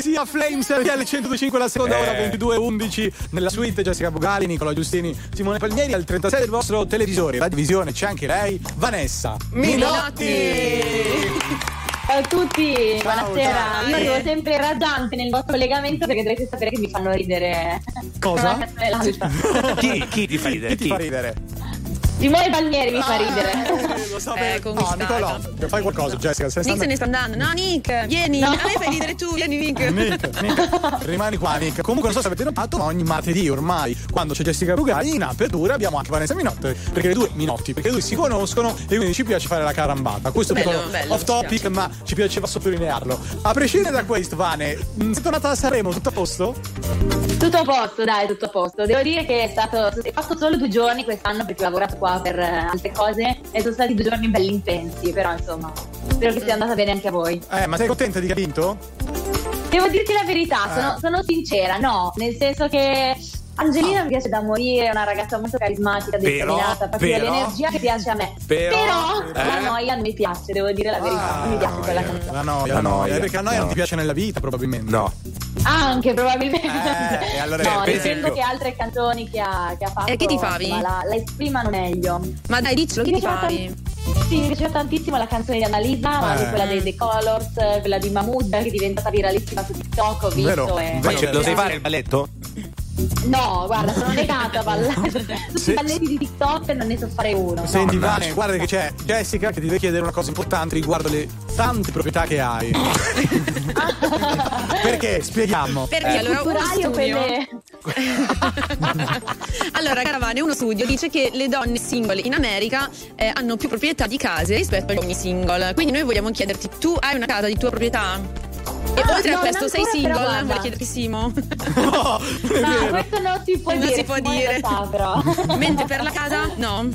sia Flames R T L centodue e cinque la seconda eh. ora ventidue e undici nella suite Jessica Brugali, Nicolò Giustini, Simone Palmieri. Al trentasei del vostro televisore, la divisione, c'è anche lei, Vanessa Minotti, Minotti. Ciao a tutti, ciao, buonasera. Ciao. Io arrivo sempre rasante nel vostro collegamento perché dovete sapere che mi fanno ridere. Cosa? chi, chi ti fa ridere? Chi, chi ti fa ridere? Simone Palmieri mi fa ridere. Eh, lo sapevo. No, Nicolò, fai qualcosa, Jessica. Stai Nick stand... se ne sta andando. No, Nick, vieni. No. A me fai ridere tu, vieni Nick. Nick, Nick. Rimani qua, Nick. Comunque non so se avete notato, ma ogni martedì ormai, quando c'è Jessica Brugali, in apertura abbiamo anche Vanessa Minotti. Perché le due Minotti, perché le due si conoscono e quindi ci piace fare la carambata. Questo bello, piccolo bello, off topic, ma ci piaceva sottolinearlo. A prescindere da questo, Vane, sei tornata a Sanremo, tutto a posto? Tutto a posto, dai, tutto a posto. Devo dire che è stato. È fatto solo due giorni quest'anno perché ho lavorato qua per altre cose e sono stati due giorni belli intensi, però insomma spero che sia andata bene anche a voi. Eh, ma sei contenta di che ha vinto? Devo dirti la verità, eh. sono, sono sincera, no, nel senso che Angelina mi piace da morire, è una ragazza molto carismatica, determinata, ha l'energia che piace a me. Però, però eh. la noia non mi piace, devo dire la verità. Ah, mi piace quella canzone. La noia, la noia. Perché la noia no. non ti piace nella vita, probabilmente. No. Anche probabilmente. Eh, allora no, ritengo che altre canzoni che ha, che ha fatto. E chi ti favi? Insomma, la, la esprimano meglio. Ma dai, diccelo, chi ti favi? Sì, mi piaceva tantissimo la canzone di Annalisa, eh. ma anche quella dei The Colors, quella di Mahmood, che è diventata viralissima su TikTok, ho visto. Vero. E... Vero. Cioè, lo sai fare il balletto? No, guarda, sono negata a ballare. Tutti i balletti di TikTok non ne so fare uno. Senti, no, Vane, no. guarda che c'è Jessica che ti deve chiedere una cosa importante riguardo le tante proprietà che hai. Perché? Spieghiamo. Perché eh, allora uno studio quelle... Allora, Caravane, uno studio dice che le donne singole in America eh, hanno più proprietà di case rispetto agli uomini single. Quindi noi vogliamo chiederti, tu hai una casa di tua proprietà? E ah, oltre no, a questo sei single, vuoi chiederti Simo? No, no, questo non si può non dire. Si può dire. Realtà, mentre per la casa no.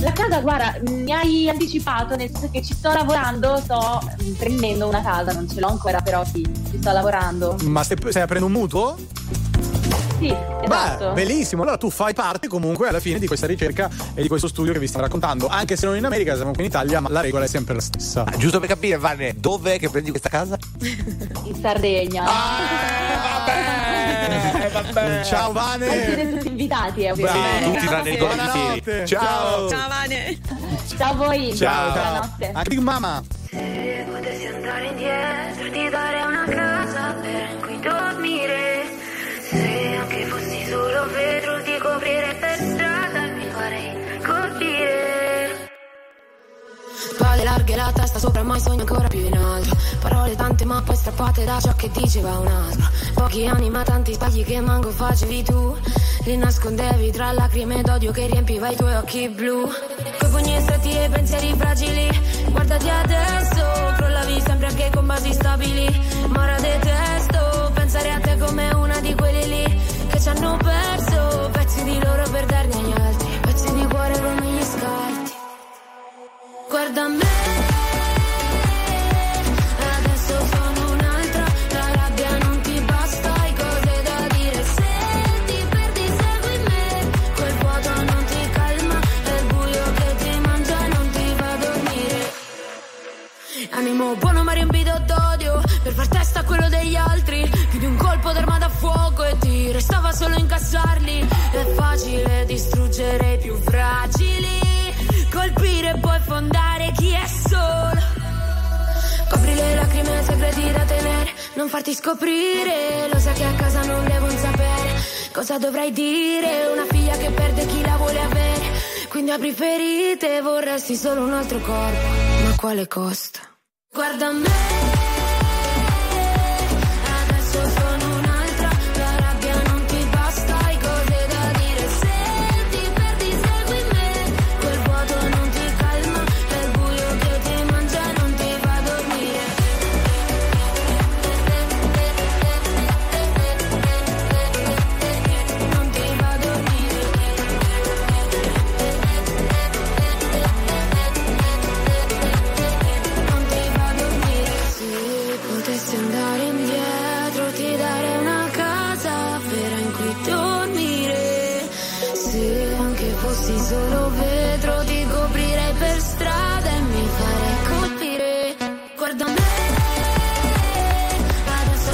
La casa, guarda, mi hai anticipato, nel senso che ci sto lavorando, sto prendendo una casa, non ce l'ho ancora, però sì, ci sto lavorando. Ma stai, stai aprendo un mutuo? Sì, esatto. Beh, bellissimo. Allora tu fai parte comunque alla fine di questa ricerca e di questo studio che vi stiamo raccontando. Anche se non in America, siamo qui in Italia, ma la regola è sempre la stessa. Ah, giusto per capire, Vane, dov'è che prendi questa casa? In Sardegna. Ah, vabbè, vabbè. Ciao Vane. Siete tutti invitati, eh, ovviamente. Sì, tutti vanno nei buonanotte. Ciao. Ciao Vane. Ciao a voi. Ciao. Buonanotte. A Big Mama. Se potessi andare indietro, ti darei una casa per cui dormire. Se anche fossi solo vetro ti coprirei per strada e mi farei colpire. Spalle larghe, la testa sopra, mai sogno ancora più in alto. Parole tante ma poi strappate da ciò che diceva un altro. Pochi anni ma tanti sbagli che manco facevi tu. Li nascondevi tra lacrime d'odio che riempiva i tuoi occhi blu. Coi pugni stretti e pensieri fragili, guardati adesso. Crollavi sempre anche con basi stabili. Ma ora detesto pensare a te come una di quelli lì che ci hanno perso pezzi di loro per darne agli altri, pezzi di cuore come gli scarti. Guarda me. Animo buono ma riempito d'odio, per far testa a quello degli altri. Più di un colpo d'arma da fuoco e ti restava solo incassarli. È facile distruggere i più fragili, colpire e poi fondare chi è solo. Copri le lacrime, segreti da tenere, non farti scoprire. Lo sai che a casa non devono sapere cosa dovrai dire. Una figlia che perde chi la vuole avere, quindi apri ferite, vorresti solo un altro corpo, ma quale costa? Guarda me, adesso sono un'altra, la rabbia non ti basta, hai cose da dire. Se ti perdi segui me, quel vuoto non ti calma, è il buio che ti mangia non ti fa dormire. Non ti fa dormire. Se andare indietro ti darei una casa vera in cui dormire. Se anche fossi solo vetro ti coprirei per strada e mi farei colpire. Guarda me, adesso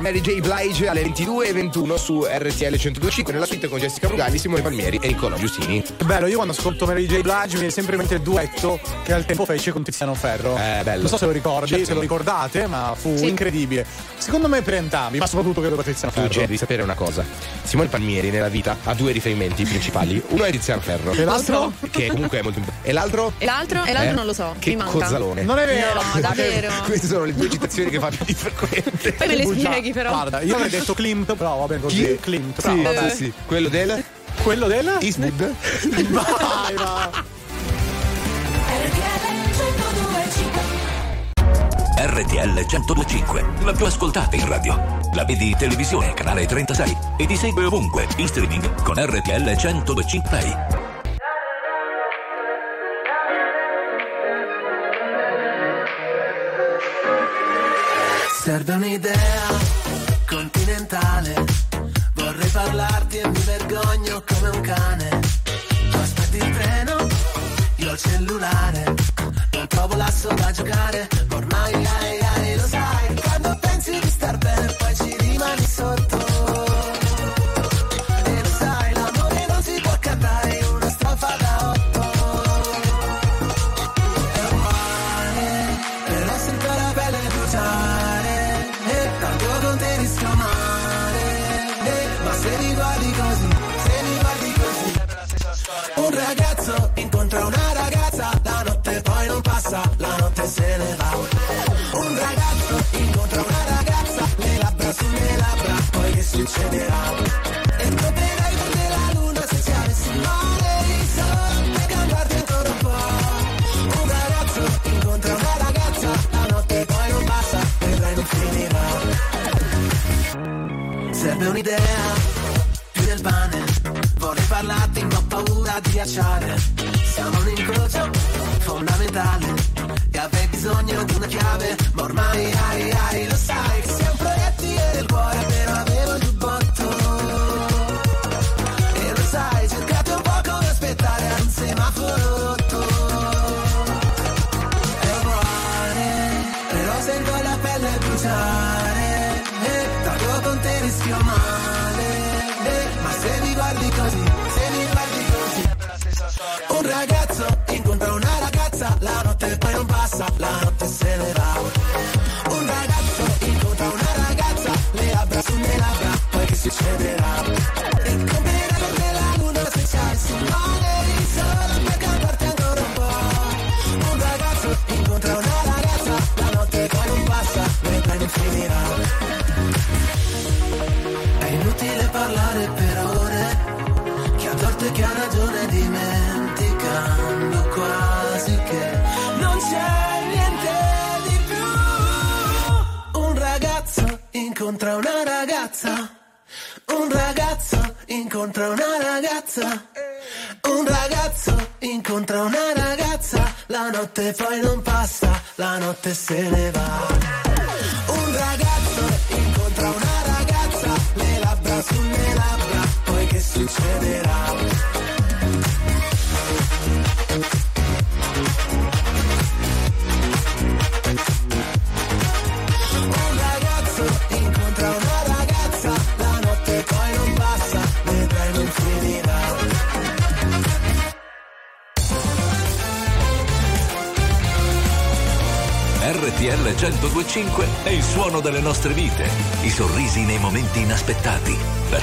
Mary J. Blige alle ventidue e ventuno su R T L cento due e cinque nella suite con Jessica Brugali, Simone Palmieri e Nicolò Giustini. Bello, io quando ascolto Mary J. Blige mi viene sempre in mente il duetto che al tempo fece con Tiziano Ferro. Eh, bello. Non so se lo ricordi, certo. Se lo ricordate, ma fu sì. incredibile. Secondo me per entrambi, ma soprattutto credo per Tiziano Ferro. Tu devi sapere una cosa. Simone Palmieri nella vita ha due riferimenti principali. Uno è Tiziano Ferro. E l'altro? Che comunque è molto importante. E l'altro? E l'altro? E l'altro eh? non lo so. Che cozzalone. Non è vero. No, davvero. Queste sono le due citazioni che fa più frequente. Poi me le spieghi però. Guarda, io avrei detto Klimt, però va bene così. Klimt. Sì, vabbè. Sì, sì. Quello del? Quello del? Eastwood. Vai, va. R T L cento due e cinque, la più ascoltata in radio. La vedi in televisione, canale trentasei, e ti segue ovunque, in streaming con R T L cento due e cinque Play. Serve un'idea continentale, vorrei parlarti e mi vergogno come un cane. Tu aspetti il treno, io il cellulare, non trovo l'asso da giocare, ormai ai, ai, lo sai, quando pensi di star bene poi ci rimani sotto. E lo sai, l'amore non si può cantare una strofa da otto. È uguale, però sento la pelle bruciare, e tanto con te rischio male, ma se mi guardi così, se mi guardi così. Un ragazzo incontra una ragazza, la notte poi non passa, la notte se ne va. un'idea, più del pane, vorrei parlarti ma ho paura di ghiacciare. Siamo un incrocio fondamentale e avrei bisogno di una chiave, ma ormai ai ai lo sai che siamo proiettile del cuore, però avevo il giubbotto e lo sai, cercate un po' come aspettare a un semaforo rotto. E vuole le rose con la pelle bruciare e proprio con te rischio male, ma se mi guardi così, se mi guardi così. Un ragazzo incontra una ragazza, la notte poi non passa, la notte se ne va. Un ragazzo incontra una ragazza, le labbra sulle labbra, poi che succederà? E come la notte la luna se c'è sul mare, il sole manca parte ancora un po'. Un ragazzo incontra una ragazza, la notte poi non passa, l'età non finirà. È inutile parlare per ore, chi ha torto e chi ha ragione dimenticando quasi che non c'è niente di più. Un ragazzo incontra una ragazza, un ragazzo incontra una ragazza, un ragazzo incontra una ragazza, la notte poi non passa, la notte se ne va. Un ragazzo incontra una ragazza, le labbra sulle labbra, poi che succederà? R T L centodue e cinque è il suono delle nostre vite, i sorrisi nei momenti inaspettati, la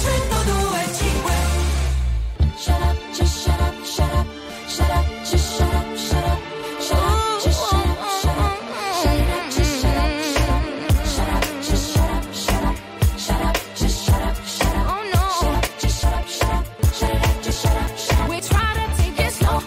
centodue e cinque. Shut up, just shut up, shut up, shut up, just shut up, shut up, shut up, just shut up, shut up, shut up, just shut up, shut up, shut up, just shut up, shut up, shut up, just shut up, shut up, oh no, shut up, just shut up, shut up, shut up, just shut up, shut up. We try to take it slow.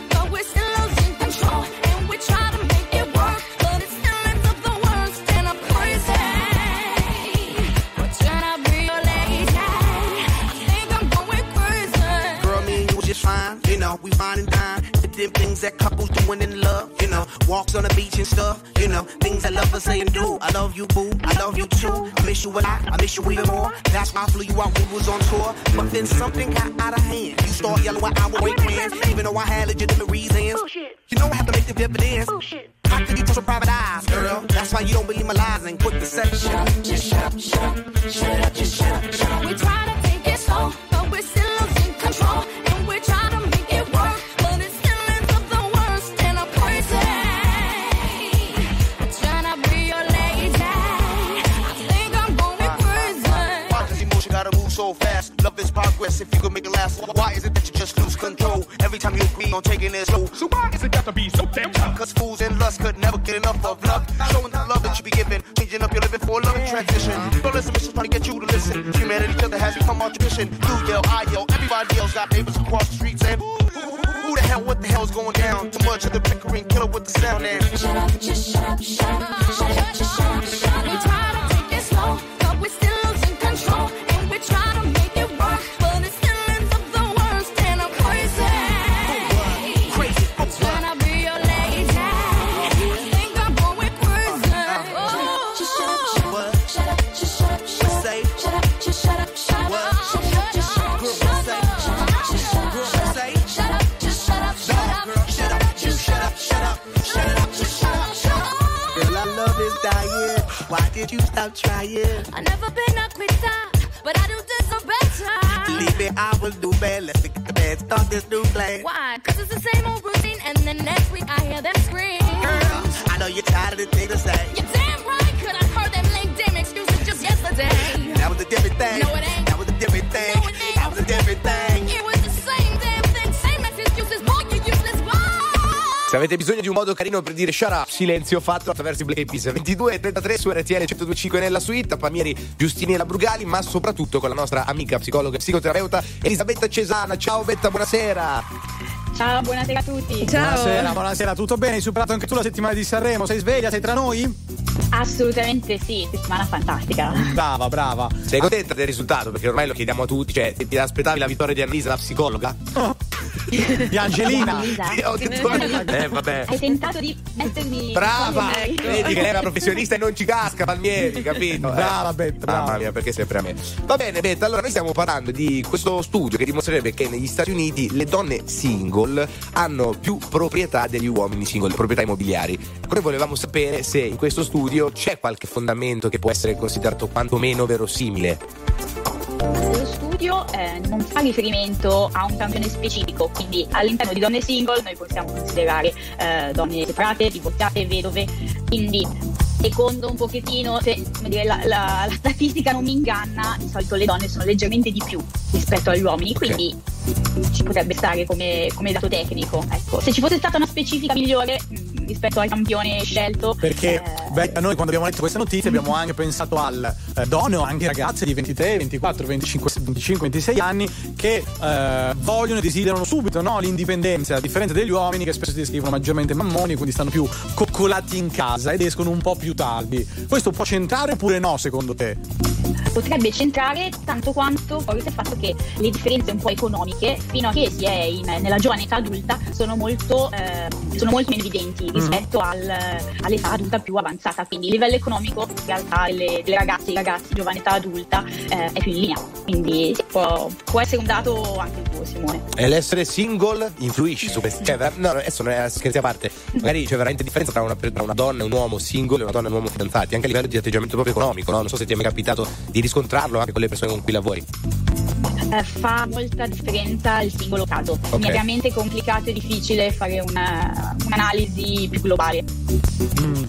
We fine and dine, the dim things that couples doing in love, you know, walks on the beach and stuff, you know, things that lovers say and do. I love you, boo, I love you too. I miss you a lot, I miss you even more. That's why I flew you out when we was on tour. But then something got out of hand. You start yelling while I would break plans, even though I had legitimate reasons. Bullshit. You know I have to make the dividends. Bullshit. How could you trust your private eyes, girl? That's why you don't believe my lies and quit the sex. Shut up, just shut up, shut up, shut up, just shut up, shut up. We try to take it slow, but we're still losing control, and we're trying to make it work. So fast, love is progress if you can make it last. Why is it that you just lose control every time you agree on taking it slow? So why is it got to be so damn tough? Cause fools and lust could never get enough of love. Showing the love that you be giving, changing up your living for a loving transition. Don't listen, missions trying to get you to listen. Humanity each other has become our tradition. You yell, I yell, everybody else got neighbors across the streets and who, who, who the hell, what the hell's going down? Too much of the bickering, killer with the sound and shut up, just shut up, shut up, shut up, just shut up, shut up. We try to take it slow, but we're still losing control. Try to make it work, but it still ends up the worst, and I'm crazy. Crazy, I'm trying to be your lady. I think I'm going crazy. Oh, just shut up, shut up, shut up, just shut up, shut up, shut up, just shut up, shut up, shut up, just shut up, shut up, shut up, just shut up, shut up, just shut up, shut up, just shut up, shut up, shut up, just shut up, shut up. Girl, I love this diet. Why did you stop trying? I never been a quitter. But I do this on better. Believe me, I will do bad. Let's get the bad. Start this new play. Why? Cause it's the same old routine. And then next week I hear them scream. Girl, I know you're tired of the thing to say. You're damn right. Could I heard them lame damn excuses just yesterday. That was a different thing. No, it ain't. That was a different thing. No, it ain't. That was a different thing. It was the same damn thing. Same excuses. Boy, you useless. Why? Se avete bisogno di un modo carino per dire shut up, silenzio fatto attraverso i Black Eyed Peas. ventidue e trentatré su R T L centodue e cinque nella suite, Palmieri, Giustini e la Brugali, ma soprattutto con la nostra amica psicologa e psicoterapeuta Elisabetta Cesana. Ciao Betta, buonasera. Ciao, buonasera a tutti. Ciao. Buonasera, buonasera, tutto bene? Hai superato anche tu la settimana di Sanremo, sei sveglia, sei tra noi? Assolutamente sì, settimana fantastica. Brava, brava. Sei contenta del risultato? Perché ormai lo chiediamo a tutti, cioè ti aspettavi la vittoria di Annalisa, la psicologa? Di Angelina. Ho detto, eh, vabbè. Hai tentato di mettermi. Brava, ecco. Vedi che lei è una professionista e non ci casca, Palmieri, capito? Brava, Betta, brava. Mamma mia, perché sempre a me. Va bene, Betta, allora noi stiamo parlando di questo studio che dimostrerebbe che negli Stati Uniti le donne single hanno più proprietà degli uomini single, proprietà immobiliari. Noi volevamo sapere se in questo studio c'è qualche fondamento che può essere considerato quantomeno verosimile. Eh, non fa riferimento a un campione specifico, quindi all'interno di donne single noi possiamo considerare eh, donne separate, divorziate, vedove, quindi secondo un pochettino, se come dire, la, la, la statistica non mi inganna, di solito le donne sono leggermente di più rispetto agli uomini, quindi okay, ci potrebbe stare come, come dato tecnico, ecco. Se ci fosse stata una specifica migliore mh, rispetto al campione scelto, perché eh, beh, noi quando abbiamo letto questa notizia abbiamo anche pensato al eh, donne o anche ragazze di ventitré, ventiquattro, venticinque, ventisei anni che eh, vogliono e desiderano subito, no, l'indipendenza, a differenza degli uomini che spesso si descrivono maggiormente mammoni, quindi stanno più coccolati in casa ed escono un po' più tardi. Questo può centrare oppure no, secondo te? Potrebbe centrare tanto quanto poi il fatto che le differenze un po' economiche fino a che si è in, nella giovane età adulta sono molto eh, sono molto meno evidenti rispetto mm-hmm. al, all'età adulta più avanzata, quindi il livello economico in realtà delle, delle ragazze e ragazzi giovane età adulta eh, è più in linea, quindi può, può essere un dato anche il tuo, Simone. E l'essere single influisce eh. su questo, cioè, no, adesso non è scherzi a parte, magari c'è veramente differenza tra una, tra una donna e un uomo single e una donna e un uomo fidanzati, anche a livello di atteggiamento proprio economico, no? Non so se ti è mai capitato di riscontrarlo anche con le persone con cui lavori. Eh, fa molta differenza il singolo caso, okay. Ovviamente è complicato e difficile fare una, un'analisi più globale, mm.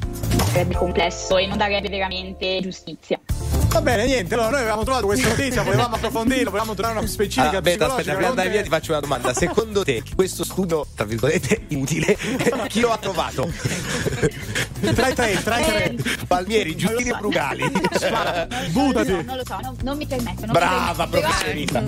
sarebbe complesso e non darebbe veramente giustizia. Va bene, niente, allora noi avevamo trovato questa notizia, volevamo approfondirla, volevamo trovare una specifica. Allora, aspetta, aspetta, prima di andare via ti faccio una domanda. Secondo te questo studio, tra virgolette, inutile, chi lo ha trovato? tre tre tre tre Palmieri, Giustini e Brugali. Buttati. Non lo so, non mi permetto. Brava professionista.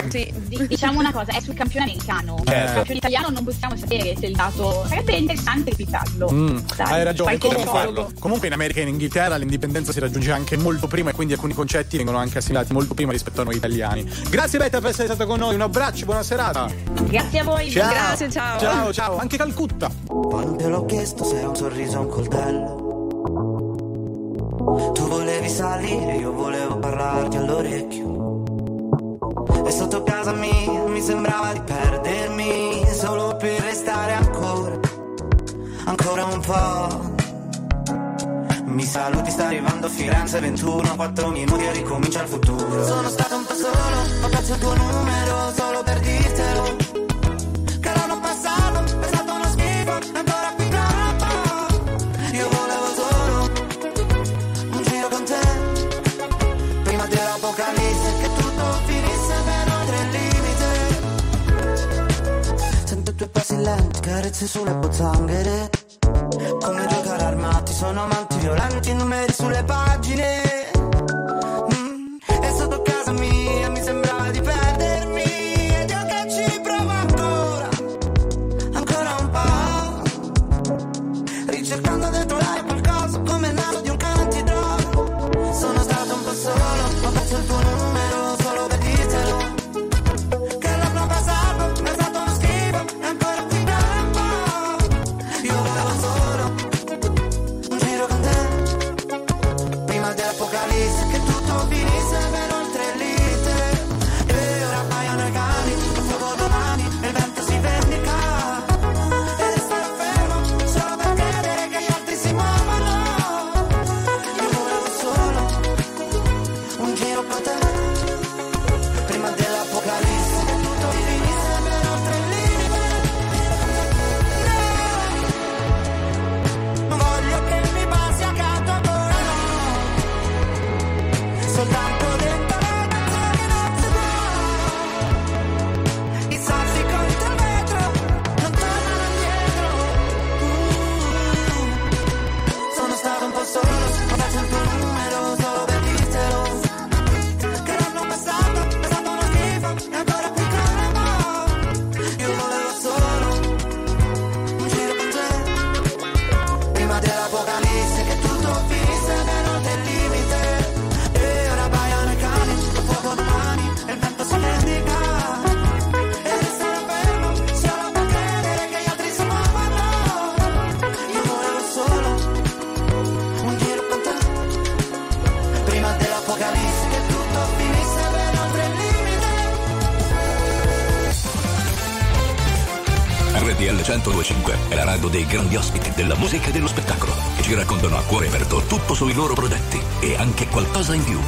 Diciamo una cosa, è sul campione americano. Sul campione italiano non possiamo sapere se il dato. Sarebbe interessante ripetarlo. Hai ragione, comunque in America e in Inghilterra l'indipendenza si raggiunge anche molto prima e quindi alcuni concetti vengono anche assimilati molto prima rispetto a noi italiani. Grazie Betta per essere stata con noi, un abbraccio, buona serata. Grazie a voi. Ciao. Grazie, ciao. Ciao, ciao, anche Calcutta. Quando te l'ho chiesto se un sorriso un coltello, tu volevi salire, io volevo parlarti all'orecchio, e sotto casa mia mi sembrava di perdermi solo per restare ancora, ancora un po'. Mi saluti, sta arrivando a Firenze ventuno, quattro minuti e ricomincia il futuro. Sono stato un po' solo, ho perso il tuo numero solo per dirtelo, che l'anno passato è stato uno schifo, ancora più troppo. Io volevo solo un giro con te, prima dell'apocalisse, che tutto finisse per oltre il limite. Sento i tuoi passi lenti, carezze sulle pozzanghere, come giocare armati, sono amanti violenti, numeri sulle pagine, mm. e sotto casa mia mi sembrava di perdermi, ed io che ci provo ancora, ancora un po', ricercando dentro l'aria qualcosa, come il naso di un cane antidroga. Sono stato un po' solo, ho perso il tuo numero solo per dirtelo, che l'anno passato è stato uno schifo, ancora qui da un po'. Io volevo solo un giro con te prima dell'apocalisse. centodue e cinque è la radio dei grandi ospiti della musica e dello spettacolo, che ci raccontano a cuore aperto tutto sui loro progetti e anche qualcosa in più.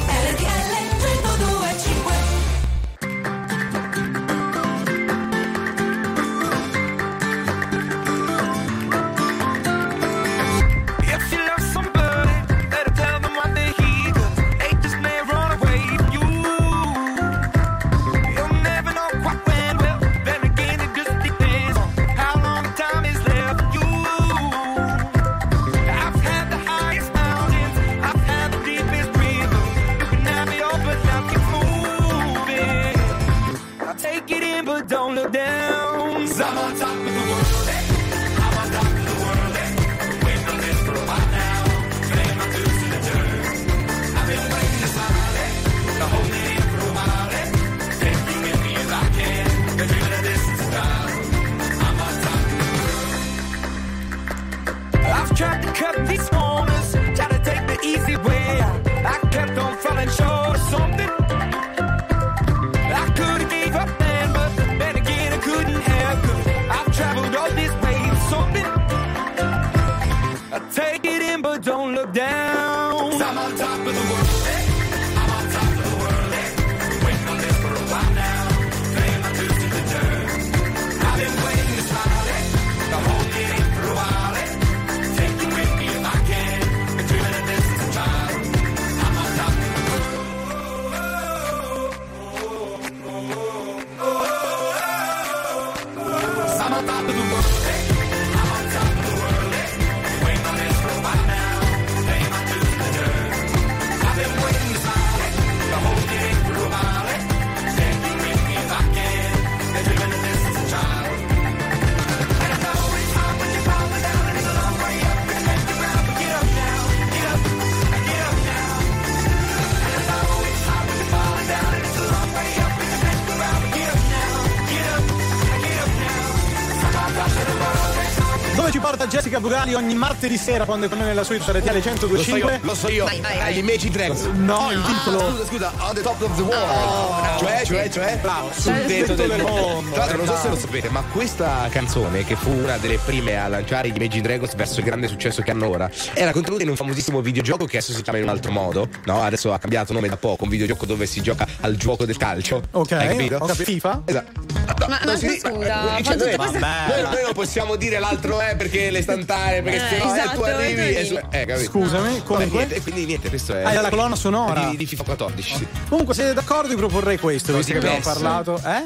Jessica Brugali ogni martedì sera quando è con noi nella suite R T L centodue e cinque. Lo so io, agli Imagine Dragons. No, il titolo. Scusa, scusa, on the top of the world. Oh, no. Cioè, cioè, cioè, bravo, sul tetto del, del mondo. Tra l'altro, non so se lo sapete, ma questa canzone, che fu una delle prime a lanciare gli Imagine Dragons verso il grande successo che hanno ora, era contenuta in un famosissimo videogioco che adesso si chiama in un altro modo, no? Adesso ha cambiato nome da poco, un videogioco dove si gioca al gioco del calcio. Ok, hai capito? Ho capito. FIFA? Esatto. No, ma, ma sì, scusa, cioè, noi, questa... noi, noi non possiamo dire l'altro è perché le istantanee, perché eh, se no esatto, tu arrivi e su... eh, capito? Scusami, comunque no, quindi niente, questo è ah, la colonna sonora di, di FIFA quattordici. Sì. Comunque siete d'accordo, vi proporrei questo, visto che abbiamo parlato, eh?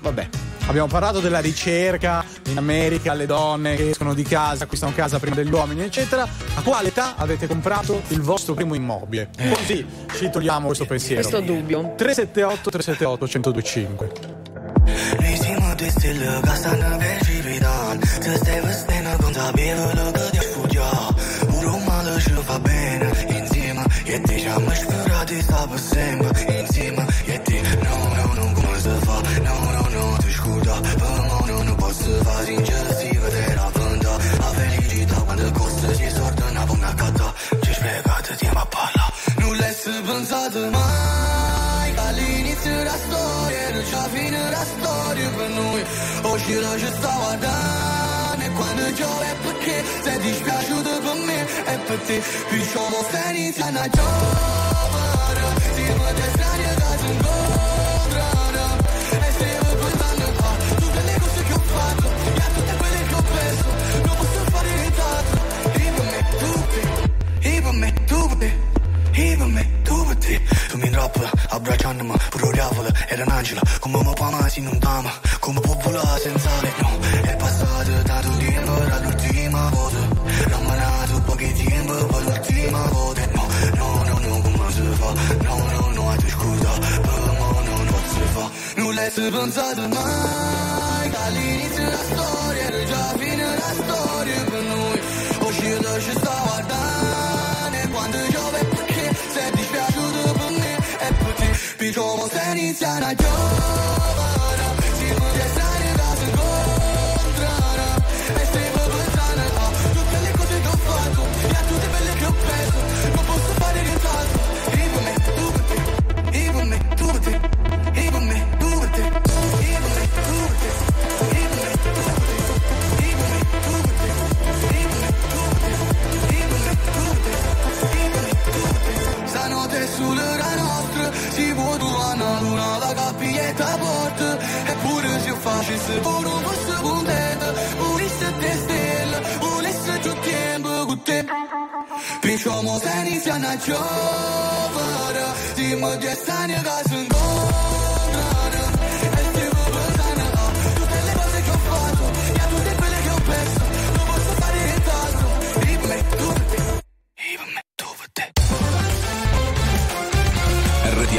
Vabbè. Abbiamo parlato della ricerca in America, le donne che escono di casa, acquistano casa prima degli uomini, eccetera. A quale età avete comprato il vostro primo immobile? Eh. Così ci togliamo questo pensiero. Questo dubbio. tre sette otto tre sette otto uno zero due cinque. Reaching out this to look, I stand up and she be done. To stay with Spain, I'm gonna be the look of your food, y'all. Muro malo, shufa bene, intima, yet they shall much for a day, stop a same, intima, yet they, no, no, no, come se fa, no, no, no, to scuda, but no, no, no, but se fa, in jealousy, but they are bunda, a felicità, quando costa, si sordana, una cata, ci spiegate, ti ama palla. Nulla è pensato mai, all'inizio la storia. C'ha fine la storia per noi. Oggi la ci sta guardando. E quando giove è perché sei dispiaciuto per me e per te. Diciamo se inizia una giovane. Si vede strana da si incontrano. E stiamo pensando a tutte le cose che ho fatto e a tutte quelle che ho perso. Non posso fare ritardo. E per me tu per te. E per me tu per te. E per me tu per te. Tu mi intrappola, abbracciandomi, puro diavolo, era un'angela. Come mi pama, si non t'ama, come può volare senza me, no. È passato tanto tempo, era l'ultima volta. Rammanato pochi tempo, poi l'ultima volta. No, no, no, no, come si fa? No, no, no, ti scusa, però no, no, non si fa. Nulla è pensato mai, dall'inizio la storia, era già fine la storia per noi. Uscito ci sta guardando, e quando giove perché sei dispiaciuto per me. Piccolo se inizia una giovane, si vede strane da si incontrano. E stiamo pensando a tutte le cose che ho fatto e a tutte quelle che ho preso. Non posso fare nient'altro. E per me tu per te, e per me tu per te, e per me tu per te, e per me tu per te, e per me tu per te. Причому за ней вся ночевара, зима для сани газен горана. Эти губы заново, тут или после комфорту, я тут и пылью песо, но больше пари и тазу. Рибы, дубы, рибы, дубы. R T L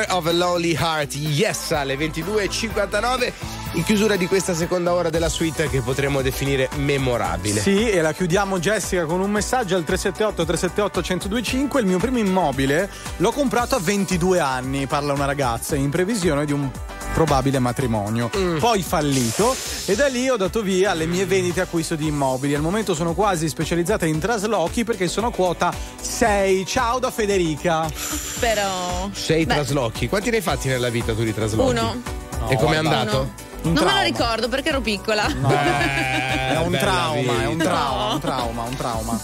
Of a Lonely Heart, yes, alle ventidue e cinquantanove, in chiusura di questa seconda ora della suite che potremmo definire memorabile. Sì, e la chiudiamo, Jessica, con un messaggio al tre sette otto tre sette otto uno zero due cinque. Il mio primo immobile l'ho comprato a ventidue anni, parla una ragazza, in previsione di un probabile matrimonio, mm. poi fallito, e da lì ho dato via alle mie vendite e acquisto di immobili. Al momento sono quasi specializzata in traslochi perché sono quota sei. Ciao da Federica. Però sei Beh. traslochi. Quanti ne hai fatti nella vita tu di traslochi? Uno. No, e com'è andato? Uno. Non trauma. Me lo ricordo perché ero piccola. No. Beh, è un trauma, vita. è un trauma, no. un trauma, un trauma.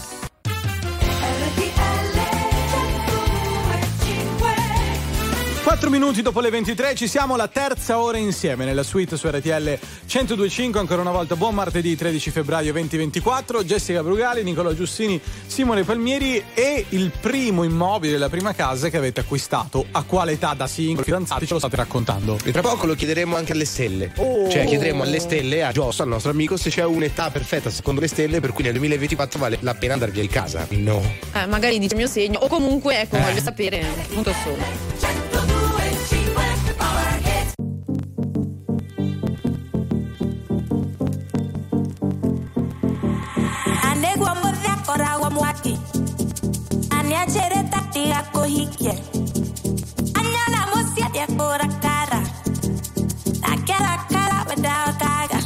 quattro minuti dopo le ventitré, ci siamo, la terza ora insieme nella suite su R T L centodue e cinque. Ancora una volta buon martedì tredici febbraio duemilaventiquattro. Jessica Brugali, Nicolò Giustini, Simone Palmieri. E il primo immobile, la prima casa che avete acquistato, a quale età, da singoli, fidanzati, ce lo state raccontando. E tra poco lo chiederemo anche alle stelle, oh. cioè chiederemo alle stelle, a Giosso, al nostro amico, se c'è un'età perfetta secondo le stelle per cui nel duemilaventiquattro vale la pena andare via di casa. No, eh, magari dice il mio segno, o comunque ecco eh. voglio sapere punto solo. Wati aniachere tati yako hikie anyola mosia diakora kara na kera kara wadao kaga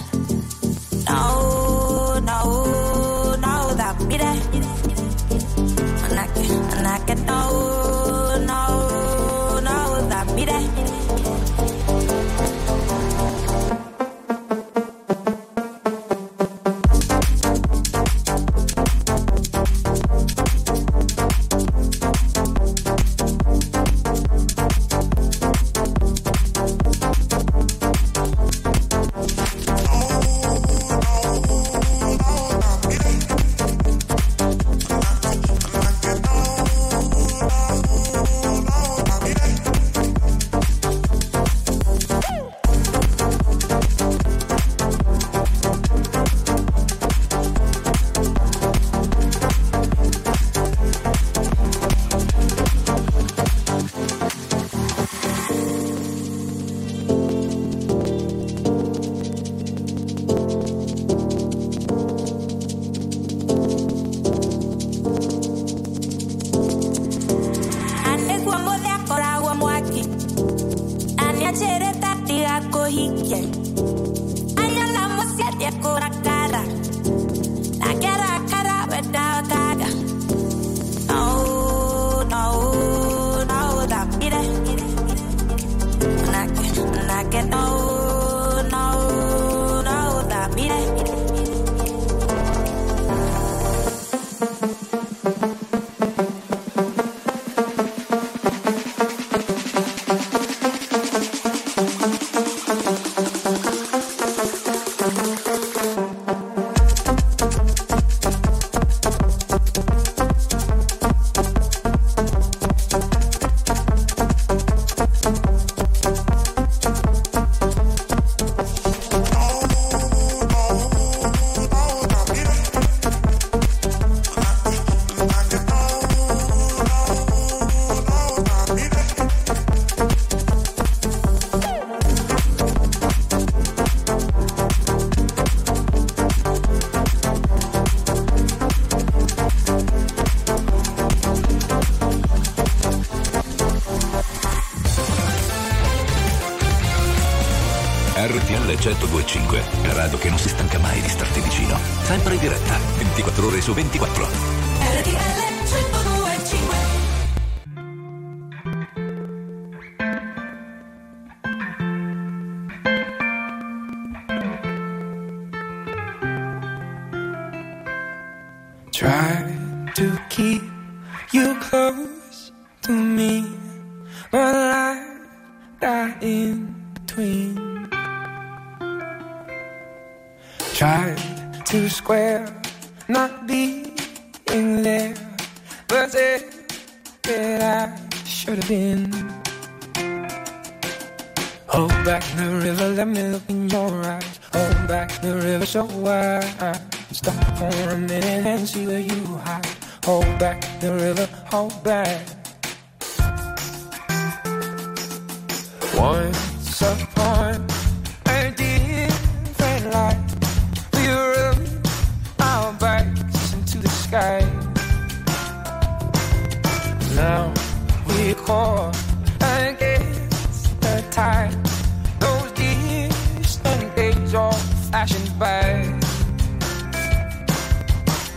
no, no, no da mire anake, anake no, no, no da mire centodue e cinque, la radio che non si stanca mai di starti vicino, sempre in diretta, ventiquattro ore su ventiquattro. R T L centodue e cinque. Try to keep you close to me, but life got in between. Tried to square, not being there, but it that I should have been. Hold back the river, let me look in your eyes. Hold back the river so wide. Stop for a minute and see where you hide. Hold back the river, hold back. Once upon a different life, sky. Now we call against the tide. Don't ashen bag.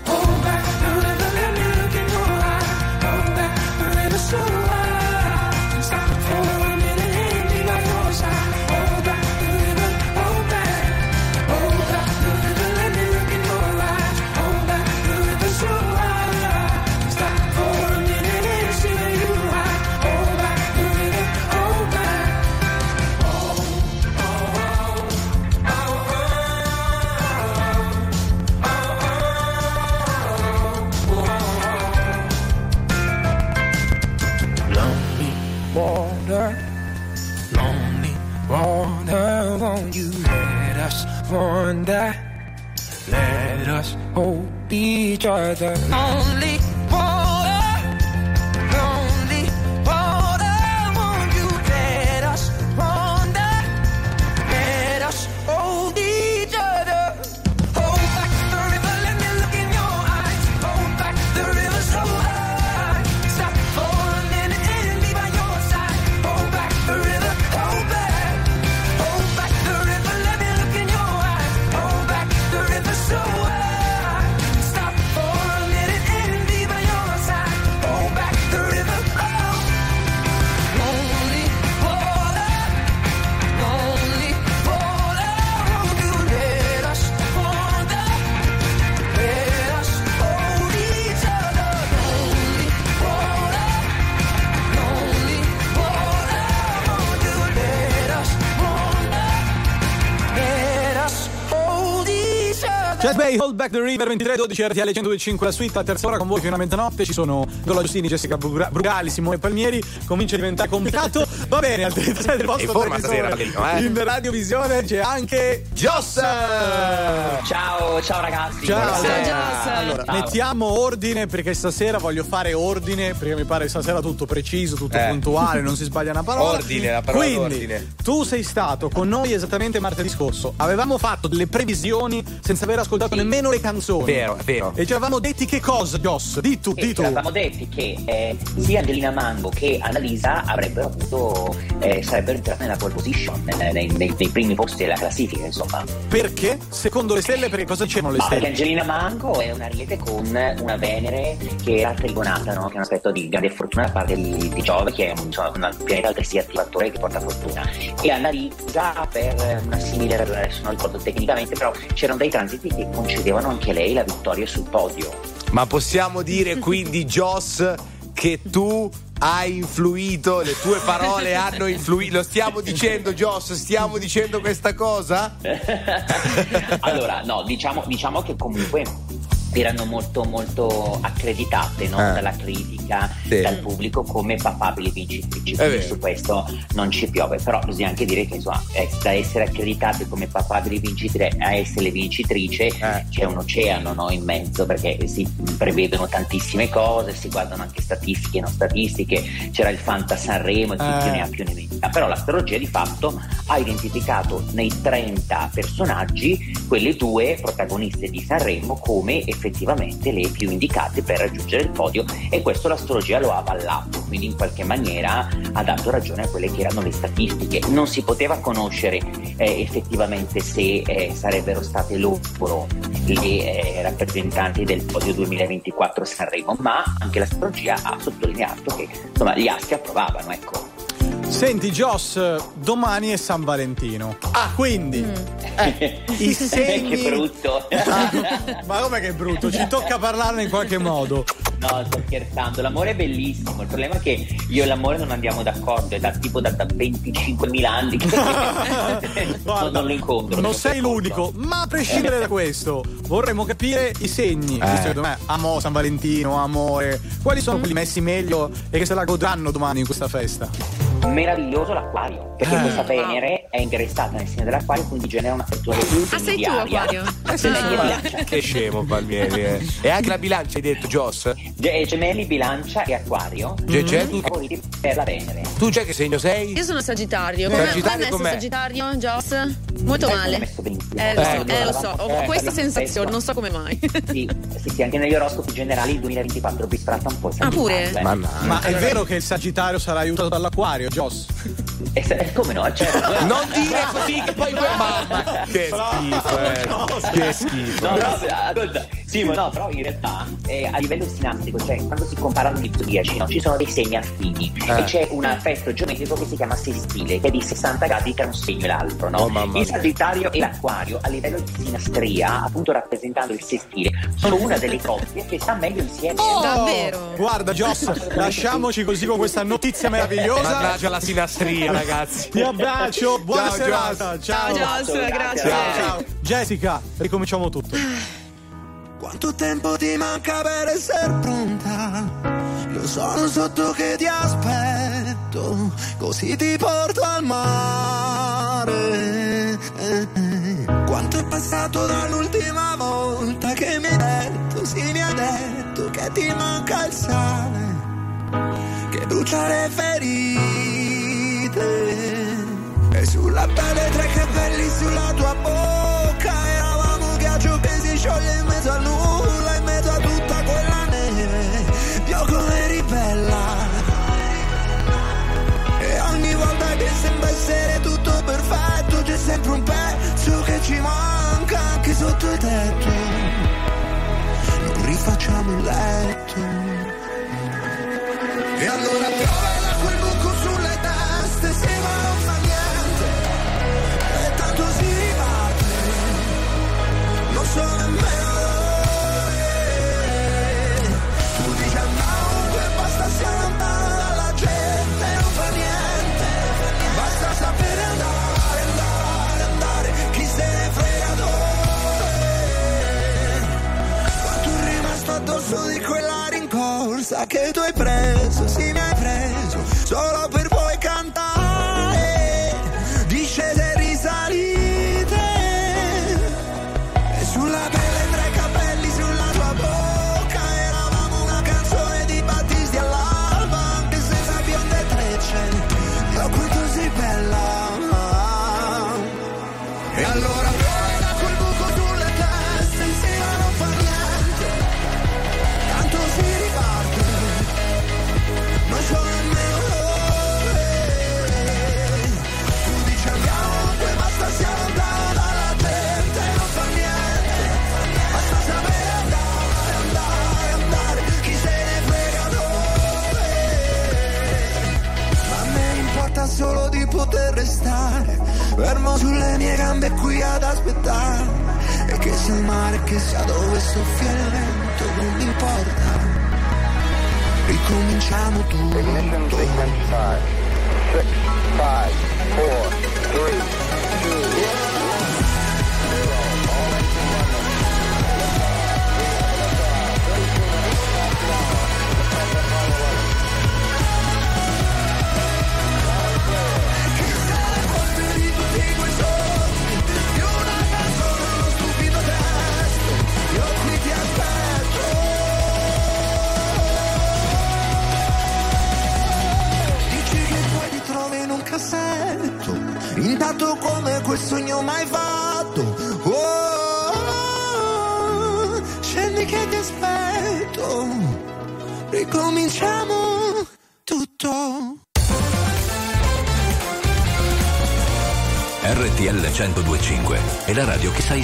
Hold back, don't ever let me look in your eye. Hold back, don't ever slow down. Stop for a minute and be by your side. Hold back, don't ever, hold back. Hold back, don't ever let me look in your eye. Hold back, don't ever slow down. Stop for a minute and see where you are. Hold back, don't ever, hold back. Water, lonely water, won't you let us wander? Let us hold each other. Only water, lonely water, won't you let us wander? Let us hold each other. Hold back the river, let me look in your eyes. Hold back the river so high. Stop for a minute and be by your side. Hold back the river, hold back. Hold back the river, let me look in your eyes. Hold back the river so high. Stop for a minute and be by your side. Hold back the river, oh. Lonely water, lonely water, won't you let us wander? Let us hold each other. Lonely water, lonely water, won't you let us wander? Let us hold each other. Jet Bay, Hold Back the River, ventitré dodici, R T L centodue e cinque la suite, a terza ora con voi fino a mezzanotte. Ci sono Nicolò Giustini, Jessica Brugra- Brugali, Simone Palmieri. Comincia a diventare complicato. Va bene, al tre tre del vostro In forma televisore. stasera, eh? In radiovisione c'è anche Joss. Ciao, ciao ragazzi. Ciao. Ciao, Joss. Allora, Ciao. mettiamo ordine, perché stasera voglio fare ordine, perché mi pare stasera tutto preciso, tutto Eh. puntuale, non si sbaglia una parola. Ordine, la parola Quindi, ordine. tu sei stato con noi esattamente martedì scorso. Avevamo fatto delle previsioni senza aver ascoltato nemmeno le canzoni. Vero, è vero. E ci avevamo detti che cosa, Joss? Di tu, E di tu. ci eravamo detti che eh, sia Angelina Mango che Annalisa avrebbero avuto, eh, sarebbero entrate nella pole position, eh, nei, nei- nei primi posti della classifica, insomma. Perché? Secondo le stelle, perché cosa dicevano le Ma perché stelle? Angelina Mango è una rete con una Venere che era trigonata, no? Che è un aspetto di grande fortuna da parte di, di Giove, che è un, insomma, un pianeta altresì attivatore che porta fortuna. E Annalisa, per una simile ragione, adesso non ricordo tecnicamente, però c'erano dei transiti che concedevano anche lei la vittoria sul podio. Ma possiamo dire quindi, Joss, che tu hai influito, le tue parole hanno influito. Lo stiamo dicendo, Joss, stiamo dicendo questa cosa? Allora, no, diciamo, diciamo che comunque erano molto molto accreditate, no? Ah. Dalla critica, Sì. dal pubblico, come papabili vincitrici, È quindi vero. su questo non ci piove. Però bisogna anche dire che, insomma, eh, da essere accreditate come papabili vincitrici a essere vincitrice Eh. c'è un oceano, no? In mezzo, perché si prevedono tantissime cose, si guardano anche statistiche e non statistiche, c'era il Fanta Sanremo e chi più Eh. ne ha più ne metta. Però l'astrologia di fatto ha identificato nei trenta personaggi quelle due protagoniste di Sanremo come effettivamente le più indicate per raggiungere il podio, e questo l'astrologia lo ha avallato, quindi in qualche maniera ha dato ragione a quelle che erano le statistiche. Non si poteva conoscere eh, effettivamente se eh, sarebbero state loro le eh, rappresentanti del podio duemilaventiquattro Sanremo, ma anche l'astrologia ha sottolineato che, insomma, gli assi approvavano, ecco. Senti, Joss, domani è San Valentino. Ah, quindi eh, i segni. Che brutto. Ah, ma com'è che è brutto? Ci tocca parlarne in qualche modo. No, sto scherzando, l'amore è bellissimo, il problema è che io e l'amore non andiamo d'accordo, è da tipo da, da venticinquemila anni che Guarda, non, non lo incontro. Non sei l'unico, ma a prescindere da questo, vorremmo capire i segni. Visto che domani è amo San Valentino, amore. Quali sono quelli messi meglio e che se la godranno domani in questa festa? Meraviglioso l'acquario, perché Eh. questa Venere è ingressata nel segno dell'acquario, quindi genera una frattura di Ah, sei di tu, aria. Aquario? Che scemo, Palmieri. eh. E anche la bilancia, hai detto, Joss? Ge- Gemelli, bilancia e acquario. Ge- Ge- tu, favoriti per la Venere. tu già che segno sei? Io sono Sagittario. Come Sagittario come hai messo com'è? Sagittario, Joss? Molto Eh, male. l'ho messo benissimo. Eh, lo so, Eh, eh, lo so, ho eh, questa l'ho sensazione, messo. non so come mai. Sì, sì, sì, anche negli oroscopi generali il duemilaventiquattro vi tratta un po' il Ah, pure? Sagittario, eh. Ma è vero che il Sagittario sarà aiutato dall'acquario, Joss? E eh, come no? Cioè, non dire così che poi mamma. Che schifo, eh. no, che schifo. No, no, ascolta. Sì, ma no, però in realtà eh, a livello sinaptico, cioè quando si comparano gli zodiaci, no, ci sono dei segni affini eh. e c'è un effetto geometrico che si chiama sestile, che è di sessanta gradi tra un segno e l'altro, no? Oh, il Sagittario e l'Acquario, a livello di sinastria, appunto rappresentando il sestile, sono una delle coppie che sta meglio insieme. Oh, davvero? Guarda, Joss, lasciamoci così con questa notizia meravigliosa. Mannaggia la sinastria, ragazzi. Ti abbraccio, buona ciao, serata. Joss. Ciao, ciao Joss, grazie. Ciao, ciao. Jessica, ricominciamo tutto. Quanto tempo ti manca per essere pronta? Io sono sotto che ti aspetto, così ti porto al mare. Eh, eh. Quanto è passato dall'ultima volta che mi hai detto, sì mi hai detto che ti manca il sale, che brucia le ferite. E sulla pelle tre capelli sulla tua bocca, eravamo ghiaccio che si scioglie in mezzo al nulla. Sembra essere tutto perfetto, c'è sempre un pezzo che ci manca anche sotto il tetto. Non rifacciamo il letto. E allora pioverà quel buco sulle teste, se ma non fa niente, e tanto si riparte. Non so nemmeno dove. Tu dici andiamo e basta, siamo lontano dalla gente, non fa niente. Sapere andare, andare, andare, chi se ne frega dove. Ma tu è rimasto addosso di quella rincorsa che tu hai preso, sì mi hai preso, solo per poi cantare discese e risalite. E sulla pelle tre capelli, sulla tua bocca, eravamo una canzone di Battisti all'alba, anche senza bionde trecce. Io quanto sei bella. E allora poi quel buco sulle teste, insieme a non far niente, tanto si riparte, non so nemmeno dove. Tu dici andiamo, poi basta, siamo andati dalla gente, non fa niente, basta sapere andare, andare, andare, chi se ne frega dove. Ma a me importa solo di poter restare fermo sulle mie gambe qui ad aspettare, e che sia il mare, che sia dove soffia il vento, non mi importa, ricominciamo tutto. Ignition sequence five, six, five, four, three, two, one. Intanto come quel sogno mai fatto, oh, oh, oh, scendi che ti aspetto, ricominciamo tutto. R T L centodue e cinque è la radio che sai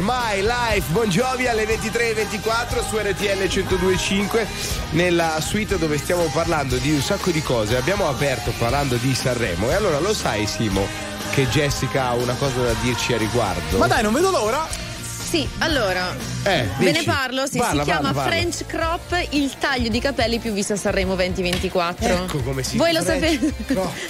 My Life, buongiorno alle ventitré e ventiquattro su R T L centodue e cinque, nella suite dove stiamo parlando di un sacco di cose. Abbiamo aperto parlando di Sanremo e allora lo sai, Simo, che Jessica ha una cosa da dirci a riguardo? Ma dai, non vedo l'ora! Sì, allora, eh, ve ne parlo, sì, parla, si chiama parla, parla. French Crop, il taglio di capelli più visto a Sanremo duemilaventiquattro. Ecco come si Voi lo sapete?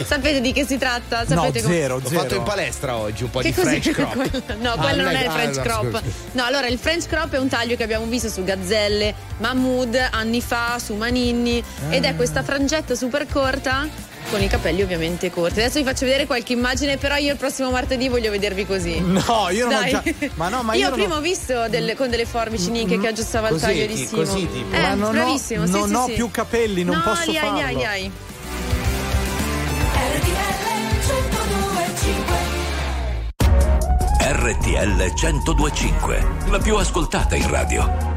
Sapete di che si tratta? Sapete no, come... zero, zero. Ho fatto in palestra oggi un po' che di French Crop. Quello? No, ah, quello non è il French ah, Crop. No, no, allora il French Crop è un taglio che abbiamo visto su Gazzelle, Mahmood, anni fa, su Maninni, ah. ed è questa frangetta super corta con i capelli ovviamente corti. Adesso vi faccio vedere qualche immagine, però io il prossimo martedì voglio vedervi così. No, io non Dai. ho già... ma no, ma io, io prima ho visto delle, con delle forbici ninche che aggiustava il taglio di Simo. Così tipo. Eh, ma non bravissimo, ho, sì, non sì, ho sì. più capelli, non no, posso li hai, farlo. No, li hai, li hai. R T L centodue e cinque, la più ascoltata in radio.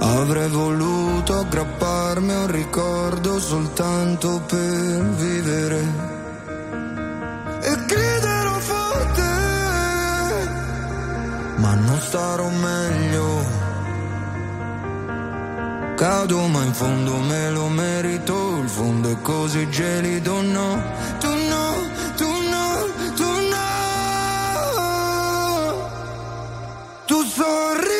avrei voluto aggrapparmi a un ricordo soltanto per vivere e griderò forte, ma non starò meglio. Cado ma in fondo me lo merito, il fondo è così gelido, no, tu no, tu no, tu no, tu sorridi.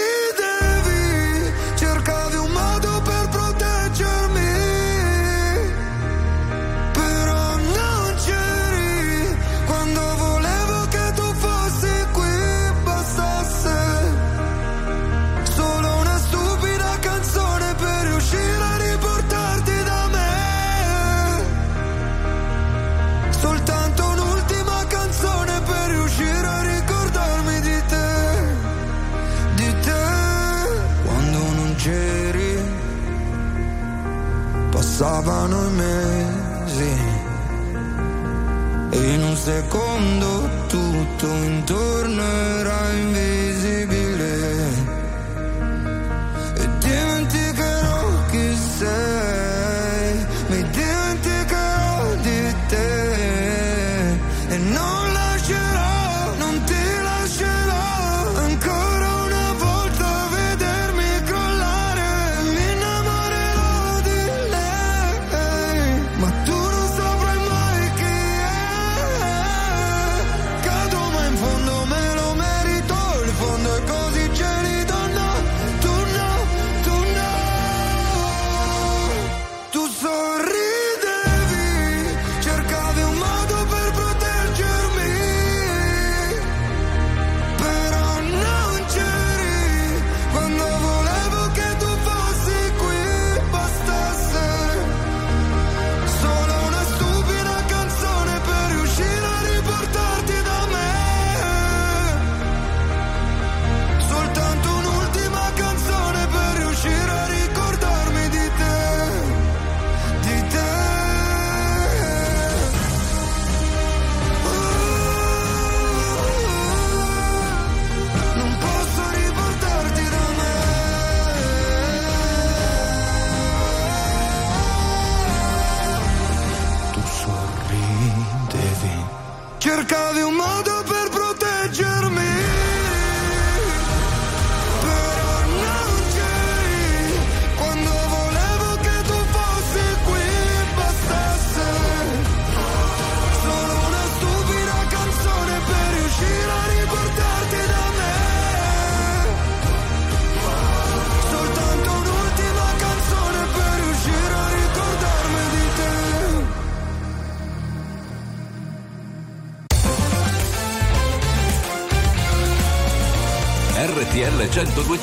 Passavano i mesi e in un secondo tutto intorno era invisibile e dimenticherò chi sei, mi dimenticherò di te e non lascerò, non ti lascerò ancora una volta vedermi crollare, mi innamorerò di te. Ma tu non saprai mai chi è. Cado ma in fondo me lo merito, il fondo è così gelido, no, tu no, tu no. Tu sorridevi, cercavi un modo per proteggermi. cercavi un modo per proteggermi, però non c'eri quando volevo che tu fossi qui. Bastasse solo una stupida canzone per riuscire a riportarti da me, soltanto un'ultima canzone per riuscire a ricordarmi di te. R T L cento due e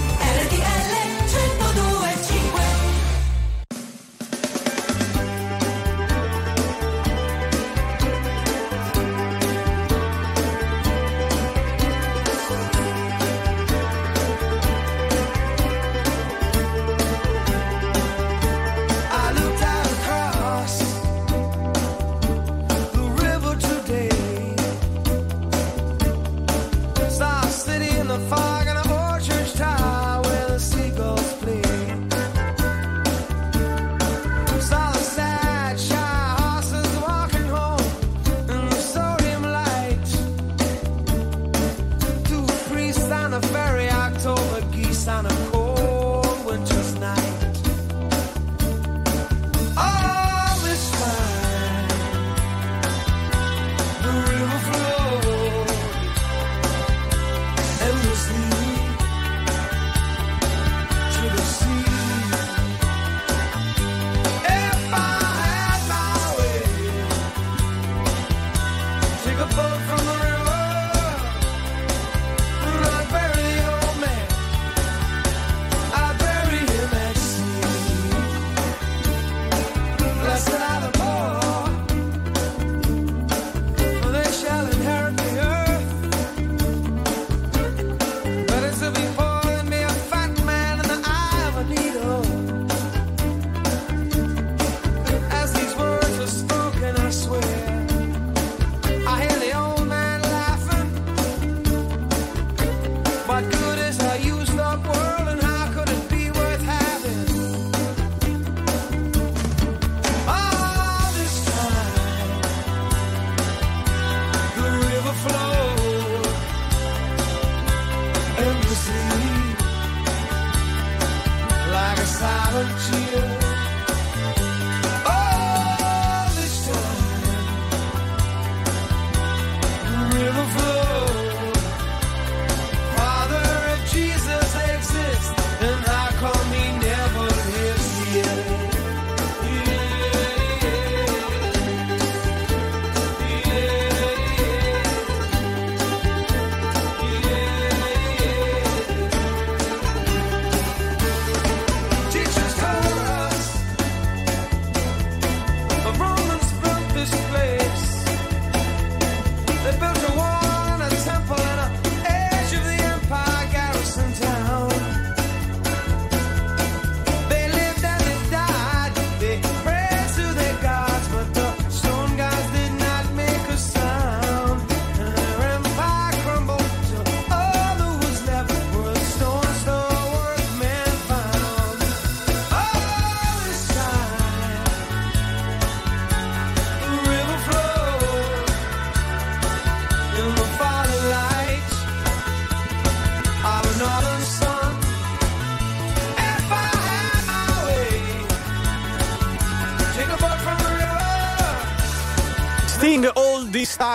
R T L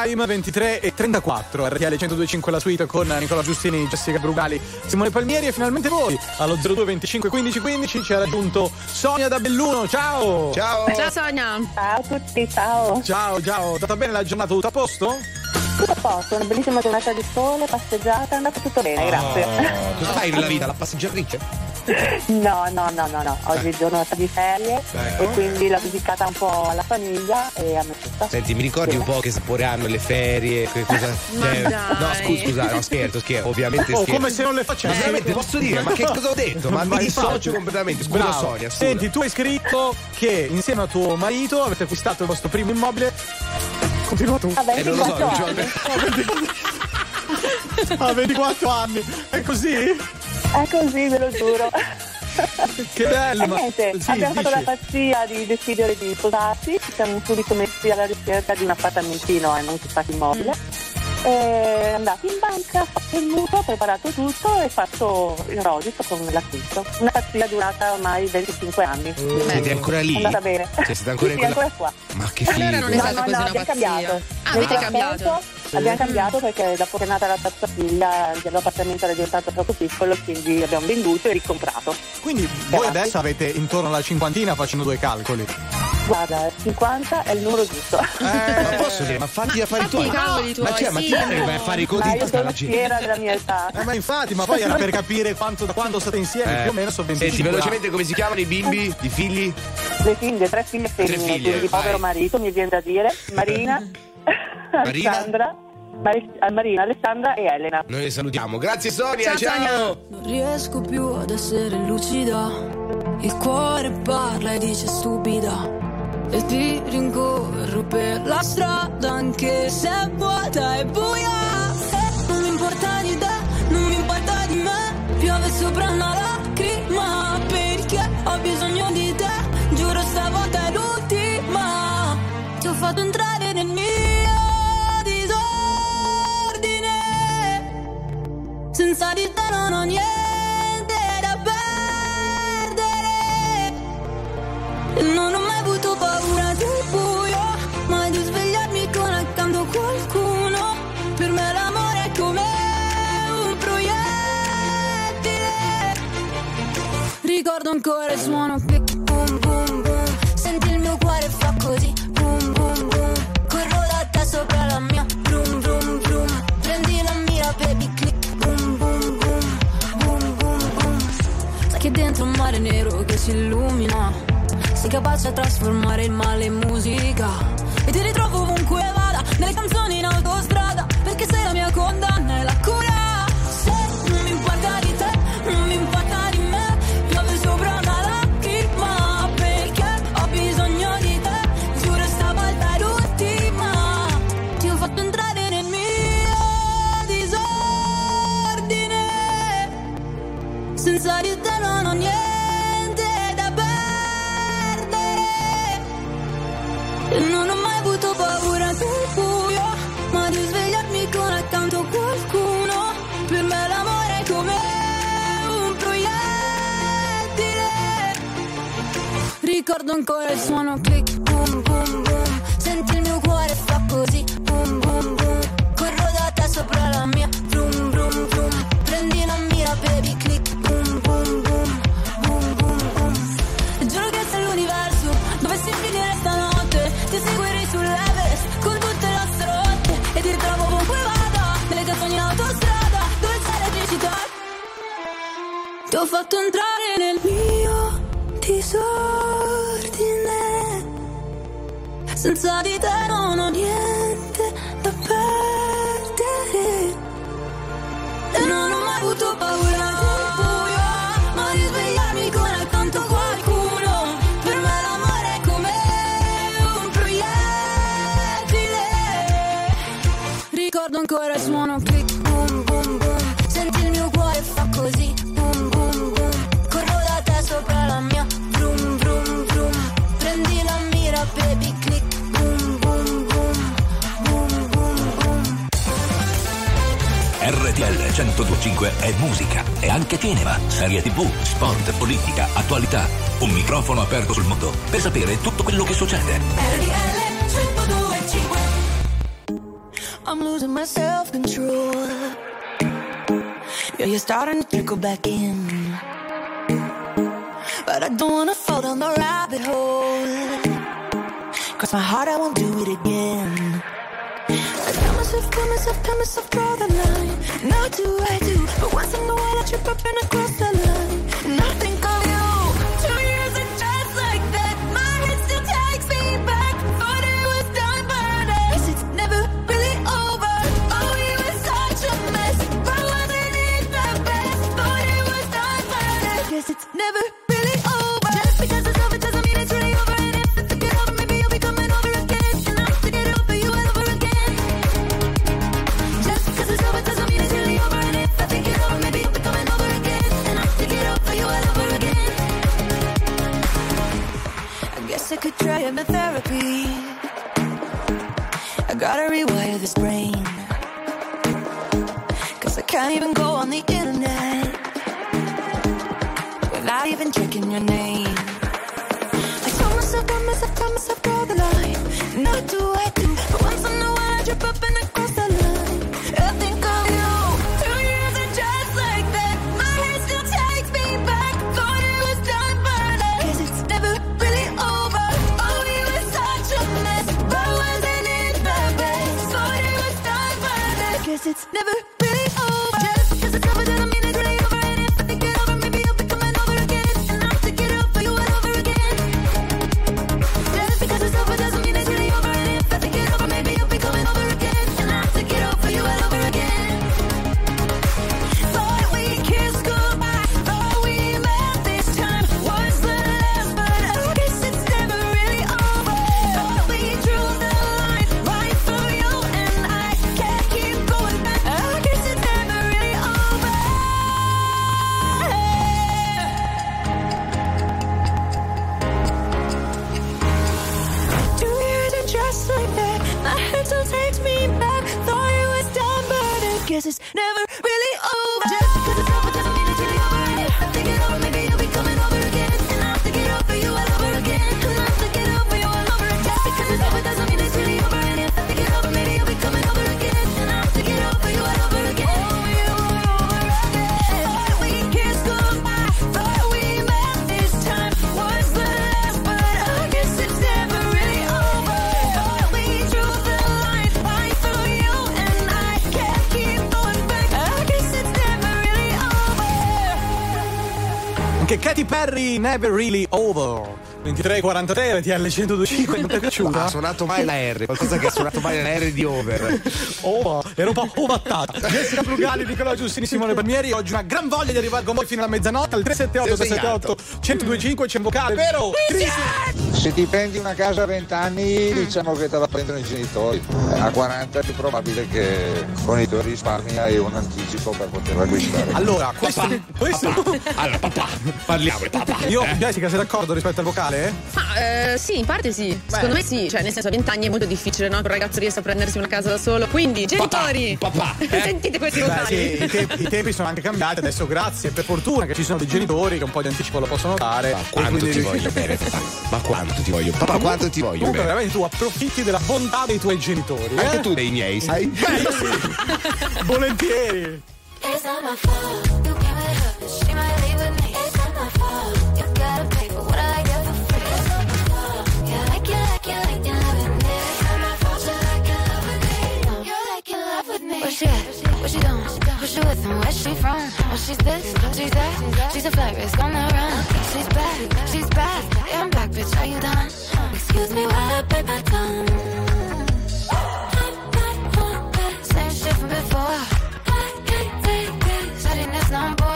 Time ventitré e trentaquattro, R T L cento due e cinque la suite con Nicolò Giustini, Jessica Brugali, Simone Palmieri e finalmente voi allo zero due venticinque quindici quindici. Ci ha raggiunto Sonia Dabelluno. Ciao! Ciao! Ciao Sonia! Ciao a tutti, ciao! Ciao, ciao! È stata bene la giornata, tutto a posto? Tutto a posto, una bellissima giornata di sole, passeggiata, è andata tutto bene, oh, grazie. Cosa fai nella vita? La passeggiatrice? No, no, no, no, no. Oggi è giornata di ferie, beh, e quindi l'ho dedicata un po' alla famiglia e a me stessa. Senti, mi ricordi sì. un po' che sapore hanno le ferie? Che cosa... cioè... No, scusa, scusa, no, scherzo, scherzo, ovviamente scherzo. Oh, come se non le facessi. Eh, posso dire, ma che cosa ho detto? Ma mi dissocio completamente, scusa. Bravo. Sonia, scusa. Senti, tu hai scritto che insieme a tuo marito avete acquistato il vostro primo immobile. Continua tu. Vabbè, eh, non lo so, non ho... A ventiquattro anni, è così? È così, ve lo giuro. Che bello! E niente, ma... sì, abbiamo dici. fatto la pazzia di decidere di sposarsi, ci siamo subito messi alla ricerca di un appartamentino e non si fa immobile. È andato in banca, ha fatto il mutuo, ha preparato tutto e fatto il rogito con l'acquisto. Una pazzia durata ormai venticinque anni. Mm. Siete ancora lì? È andata bene. Cioè, siete ancora, sì, in quella... ancora qua. Ma che figo. Allora non è stata no, così no, una pazzia. Cambiato. Ah, avete cambiato? Tempo, abbiamo cambiato perché dopo che è nata la terza figlia l'appartamento era diventato troppo piccolo, quindi abbiamo venduto e ricomprato. Quindi per voi adesso avete intorno alla cinquantina, facendo due calcoli. Guarda, cinquanta è il numero giusto. Eh, ma posso dire, ma fatti gli affari tuoi. Fatti i tuoi. Ma, cioè, sì, ma chi è che vai a fare i conti in testa alla gente? Era della mia età. Eh, ma infatti, ma poi era per capire quanto, da quando state insieme, eh. più o meno sono venticinque. Senti, velocemente come si chiamano i bimbi, i figli? Le figlie, tre figlie femmine, tre figlie, quindi vai. Povero marito, mi viene da dire. Marina. Marina. Alessandra, Mar- Marina, Alessandra e Elena. Noi le salutiamo. Grazie Sonia, ciao, ciao. Sonia. Non riesco più ad essere lucida. Il cuore parla e dice stupida. E ti rincorro per la strada anche se è vuota e buia. E non mi importa di te, non mi importa di me. Piove sopra una lacrima perché ho bisogno di te. Giuro stavolta è l'ultima. Ti ho fatto entrare nel mio senza di te non ho niente da perdere. E non ho mai avuto paura del buio, ma di svegliarmi con accanto qualcuno. Per me l'amore è come un proiettile. Ricordo ancora il suono che boom boom boom. Senti il mio cuore fa così boom boom boom. Corro da te sopra la mia vroom vroom vroom. Prendi la mia baby click. Che dentro un mare nero che si illumina, sei capace a trasformare il male in musica. E ti ritrovo ovunque vada, nelle canzoni in autostrada, perché sei la mia condanna e la cura. Se non mi importa di te, non mi importa di me. Piove sopra una lacrima perché ho bisogno di te. Giuro stavolta è l'ultima. Ti ho fatto entrare nel mio disordine. Senza di te non ho niente da perdere. E non ho mai avuto paura del buio, ma di svegliarmi con accanto qualcuno. Per me l'amore è come un proiettile. Ricordo ancora il suono click boom boom boom. Senti il mio cuore fa così boom boom boom. Corro da te sopra la mia vroom vroom vroom. Prendi la mira baby click boom boom boom. Ti seguirei sull'Everest con tutte le nostre rotte. E ti ritrovo ovunque vada, nelle canzoni in autostrada, dove c'è la felicità. Ti ho fatto entrare nel mio disordine. Senza di te non ho niente da perdere. E non ho mai avuto paura del buio, ma di svegliarmi con accanto qualcuno. Per me l'amore è come ricordo ancora il suono click boom boom boom. Senti il mio cuore fa così boom boom boom. Corro da te sopra la mia vroom vroom vroom. Prendi la mira baby click boom boom boom boom boom boom. R T L centodue e cinque è musica, è anche cinema, serie tv, sport, politica, attualità. Un microfono aperto sul mondo per sapere tutto quello che succede. R T L centodue e cinque. I'm losing my self-control. Yeah, you're starting to trickle back in, but I don't wanna fall down the rabbit hole. Cross my heart, I won't do it again. I tell myself, tell myself, tell myself, draw the line. And how do I do? But once in a while I trip up and I cross the line. And I think of you. Two years and just like that, my head still takes me back. Thought it was done, but it's never really over. It's never really over. Just because it's over doesn't mean it's really over. And if it's get over, maybe you'll be coming over again. And I'll have to get over you and over again. Just because it's over doesn't mean it's really over. And if I think it's over, maybe you'll be coming over again. trying my therapy. I gotta rewire this brain, cause I can't even go on the internet without even checking your name. I told myself, I myself, I myself, draw the line. And I do, I do, but once in a while I drip up and I cross the line. I think of you. Two years are just like that. My head still takes me back. Thought it was done, but I guess it's never really over. Oh, you were such a mess, but wasn't it the best? Thought it was done, but I guess it's never really over. Just because it's over doesn't mean it's really over. And if I think it over, maybe you'll be coming over again. And I'll take it over you and over again. Just because it's over doesn't mean it's really over. And if I think it over, maybe you'll be coming over again. And I'll take it over you and over again. Thought we kissed goodbye, thought we met this time. Was the last, but I guess it's never really over. Thought we drew the line right through you and I. Can't keep going back. I guess it's never really over. Two years and just like that, my head still takes me back. Thought it was done, but I guess it's never really over. Just because it's over doesn't mean it's really over. And if I think it over, maybe you'll be coming over again. And I'll take it over you all over again. And I'll take it over you all over again. Just because it's over doesn't mean it's really over. And if I think it over, maybe you'll be coming over again. And I'll take it over you all over again. Over you over again. Thought we kissed goodbye, thought we met this time. Was the last, but I guess it's never really over. Thought we drew the line right through you and I. Can't keep going back. I guess it's never really over. Anche Katy Perry, Never Really Over. ventitré quarantatré, R T L centodue e cinque, non ti è piaciuta? Ha suonato mai la R, qualcosa che ha suonato mai la R di over. Oh, ero un po' ovattata. Jessica Brugali, Nicolò Giustini, Simone Palmieri. Oggi una gran voglia di arrivare con voi fino alla mezzanotte. Al tre sette otto sei sette otto uno zero due cinque c'è un vocale, vero? Se ti prendi una casa a venti anni, diciamo che te la prendono i genitori. A quaranta è più probabile che con i tuoi risparmi hai un anticipo per poterla acquistare. Allora, questo, papà, questo... Papà. Allora, papà, parliamo, papà. Io, eh? Jessica, sei d'accordo rispetto al vocale? Ah, eh, sì, in parte sì. Beh. Secondo me sì, cioè nel senso a vent'anni è molto difficile, no? Che un ragazzo riesca a prendersi una casa da solo. Quindi, genitori, papà, papà eh? Sentite questi vocali. Sì, i, te- i tempi sono anche cambiati adesso, grazie, per fortuna che ci sono dei genitori che un po' di anticipo lo possono dare. Ma quanto ti voglio bene, papà. Ma quanto ti voglio, papà, quanto ti voglio bene. Veramente tu approfitti della bontà dei tuoi genitori. Eh? Anche tu dei miei, sai? Beh, sì. Volentieri. Where she at? Where she going? Who she with and where she from? Oh, she's this, she's that, she's a flight risk on the run. She's back, she's back, yeah, I'm back, bitch, are you done? Excuse me while I bite my tongue. I'm not on that same shit from before. I can't take this, shutting this number.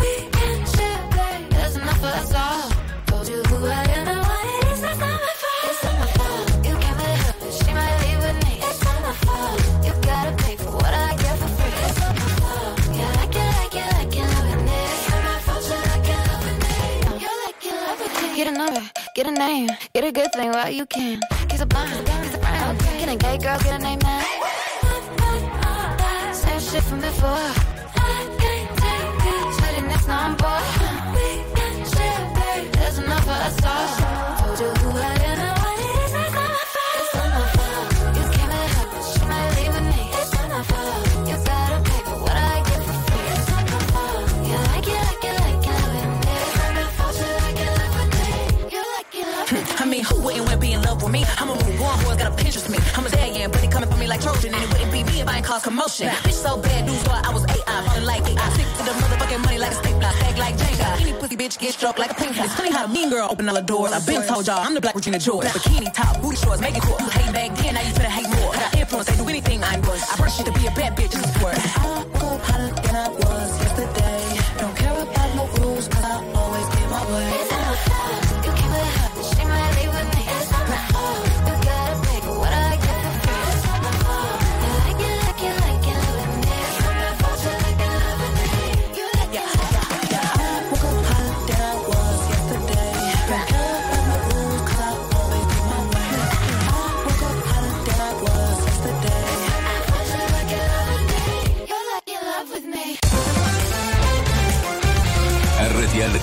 We can share, babe, there's enough for us all. Told you who I am and why it is, that's not my fault. It's not my fault, you can't let her, but she might leave with me. It's not my fault, you gotta pay. What I get for free, it's not my fault. Yeah, I like it, like it, like it, loving it. It's not my fault, you like it, loving it. You like it, loving it. Get a number, get a name, get a good thing while you can. Kiss a blind, kiss a brown. Get a gay girl, get a name now. Same shit from before. I can't take this, but in this number. We can share, babe, there's enough for us all. Told you who I am and what it is, it's not my fault. It's not my fault, you came and helped, but she might leave with me. You gotta pay for what I get for free. It's not my fault. You like it, like it, like it, loving it. It's not my fault. You like it, loving it. You like it, loving it. I mean, who wouldn't want to be in love with me? I'm a rude one, boys gotta Pinterest me. I'm a stallion, but they coming for me like Trojan, and it wouldn't be me if I ain't cause commotion. Nah. Bitch, so bad, dudes thought I was A I, falling like A I. Stick to the motherfucking money like a stapler, stack like Jenga. Any pussy bitch get struck like a paintbrush. It's funny how a mean girl open all the doors. I've been told y'all I'm the black Regina George. Bikini top, booty shorts, make it cool. You hate back then, now you finna hate more. Got influence, they do anything I'm worth. I brush you to be a bad bitch, it's worth. I'm more hotter than I was yesterday. Don't care about no rules, cause I always get my way. It's not my fault. You came with her, but she might leave with me. It's not my fault. You gotta pay for what I get for free. It's not my fault. You like it, like it, like it, loving it. It's not my fault. You like it, loving it. You like it, like it. I'm more hotter than I was yesterday. Don't care about no rules, cause I always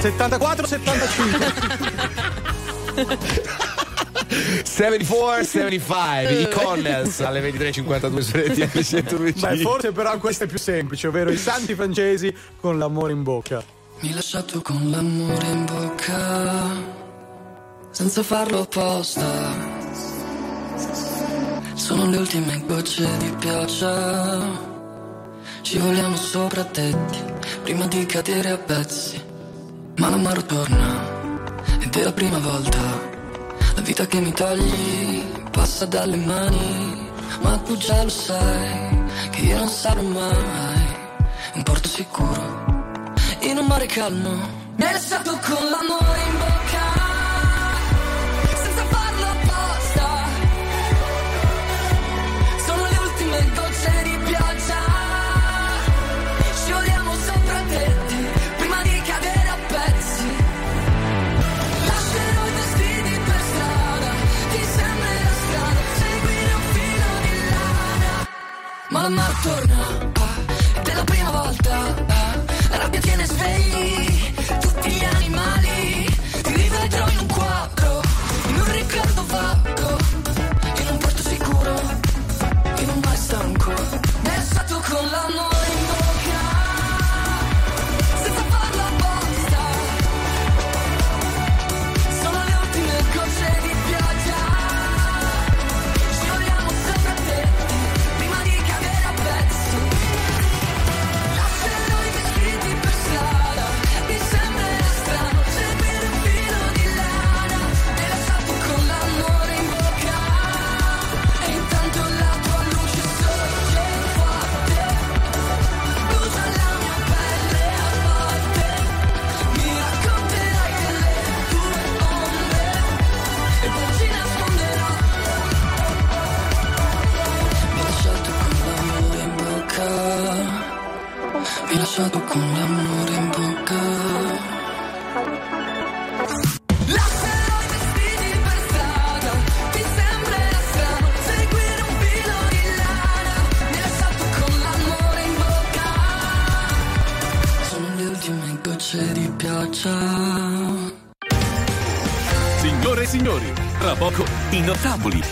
settantaquattro settantacinque settantaquattro settantacinque. I Connells alle ventitré e cinquantadue su R T L centodue e cinque. Beh, forse però questa è più semplice, ovvero i santi francesi con l'amore in bocca. Mi hai lasciato con l'amore in bocca senza farlo apposta. Sono le ultime gocce di pioggia, ci voliamo sopra tetti prima di cadere a pezzi. Ma l'amaro torna, ed è la prima volta. La vita che mi togli passa dalle mani. Ma tu già lo sai, che io non sarò mai un porto sicuro in un mare calmo. Mi hai lasciato con l'amore in bocca, senza farlo apposta. Sono le ultime gocce di pioggia, ci vogliamo sopra te. Ma la mar torna, ah, ed è la prima volta, ah, la rabbia tiene svegli tutti gli animali. Ti rivedrò in un quadro, in un ricordo vago, in un porto sicuro, in un mare stanco. Mi hai lasciato con l'amore. mi hai lasciato con l'amore in bocca. Di pioggia. Signore e signori, tra poco i Notabili.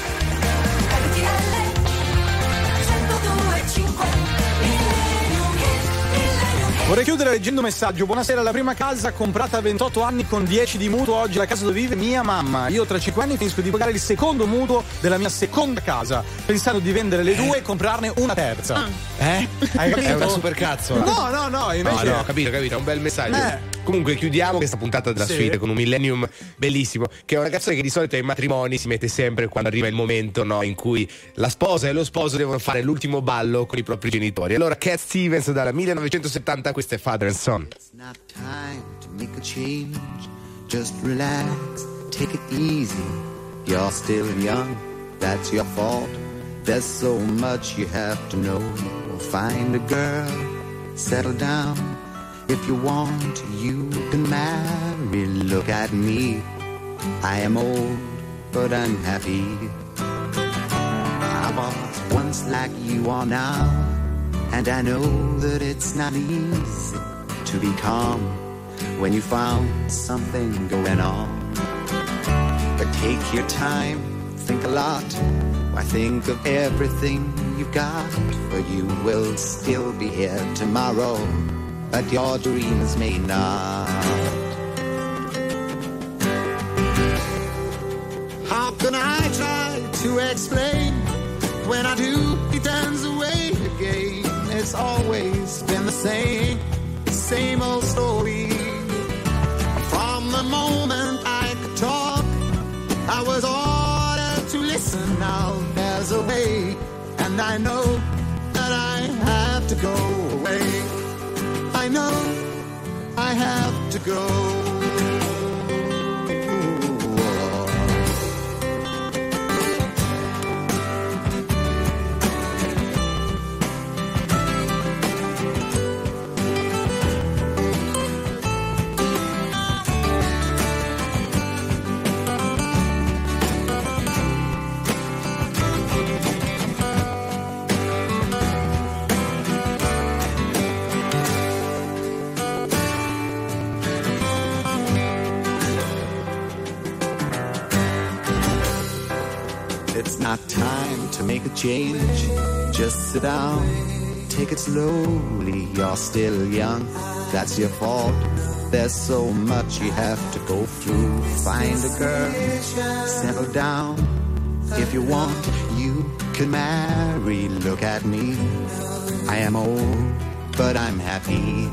Vorrei chiudere leggendo un messaggio. Buonasera, la prima casa comprata a ventotto anni con dieci di mutuo. Oggi la casa dove vive mia mamma. Io tra cinque anni finisco di pagare il secondo mutuo della mia seconda casa, pensando di vendere le due e comprarne una terza. Ah. Eh? Hai capito? È una supercazzola. No, no, no, invece... No, no, capito, capito, è un bel messaggio. Eh. Comunque chiudiamo questa puntata della sì. Suite con un millennium bellissimo, che è una canzone che di solito ai matrimoni si mette sempre quando arriva il momento, no, in cui la sposa e lo sposo devono fare l'ultimo ballo con i propri genitori. Allora Cat Stevens dalla millenovecentosettanta, questa è Father and Son. It's not time to make a change, just relax, take it easy, you're still young, that's your fault, there's so much you have to know, find a girl, settle down. If you want, you can marry. Look at me, I am old, but I'm happy. I was once like you are now, and I know that it's not easy to be calm when you found something going on. But take your time, think a lot. Why, think of everything you've got, for you will still be here tomorrow, but your dreams may not. How can I try to explain? When I do, he turns away again. It's always been the same, same old story. From the moment I could talk, I was ordered to listen. Now there's a way, and I know that I have to go away. I know I have to go. Not time to make a change, just sit down, take it slowly, you're still young, that's your fault, there's so much you have to go through, find a girl, settle down, if you want, you can marry, look at me, I am old, but I'm happy,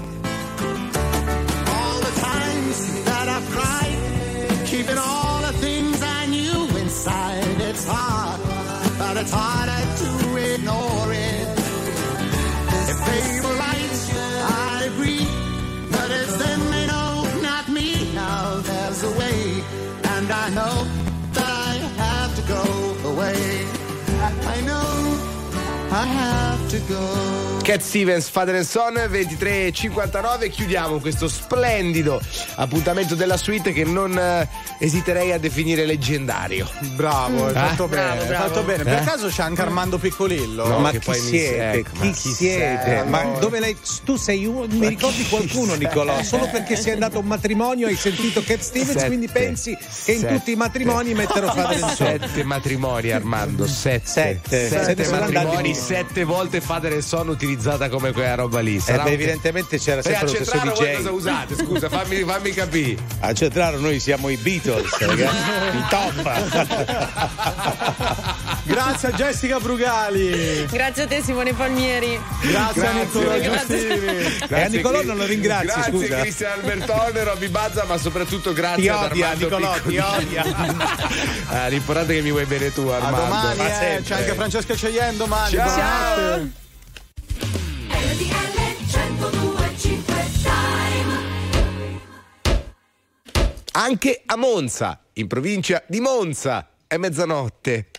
all the times that I've cried, keeping all the things I knew inside, it's hard. But it's harder to ignore it. If they were right, I agree. But it's them they know, not me. Now there's a way, and I know that I have to go away. I know I have to go. Cat Stevens, Father and Son, ventitré e cinquantanove. Chiudiamo questo splendido appuntamento della suite che non eh, esiterei a definire leggendario. Bravo, hai eh? fatto bene. Bravo, bravo. Fatto bene. Eh? Per caso c'è anche Armando Piccolillo? No, ma, che chi poi siete, ecco, chi ma chi siete? siete? Ma no. Dove lei? Tu sei uno? Mi ricordi qualcuno, Nicolò? Solo perché sei andato a un matrimonio e hai sentito Cat Stevens, sette. Quindi pensi che in sette. tutti i matrimoni metterò Father and Son. Sette matrimoni, Armando. Sette. Sette, sette, sette matrimoni. Sette volte Father and Son utilizzata come quella roba lì. Sarà eh beh, un... evidentemente c'era sempre lo stesso D J. Cosa usate? Scusa, fammi, fammi capire. A Cetraro noi siamo i Beatles, ragazzi. I top. Grazie a Jessica Brugali. Grazie a te Simone Palmieri. Grazie a Nicolò Giustini. E a Nicolò non lo ringrazio. Grazie scusa. Cristian Albertone, Robby Bazza, ma soprattutto grazie ti odia, ad Armando Nicolò, ti odia. ah, l'importante è che mi vuoi bene tu, Armando. A domani, eh, c'è anche Francesca Cioien domani. Ciao. Ciao. Anche a Monza, in provincia di Monza, è mezzanotte.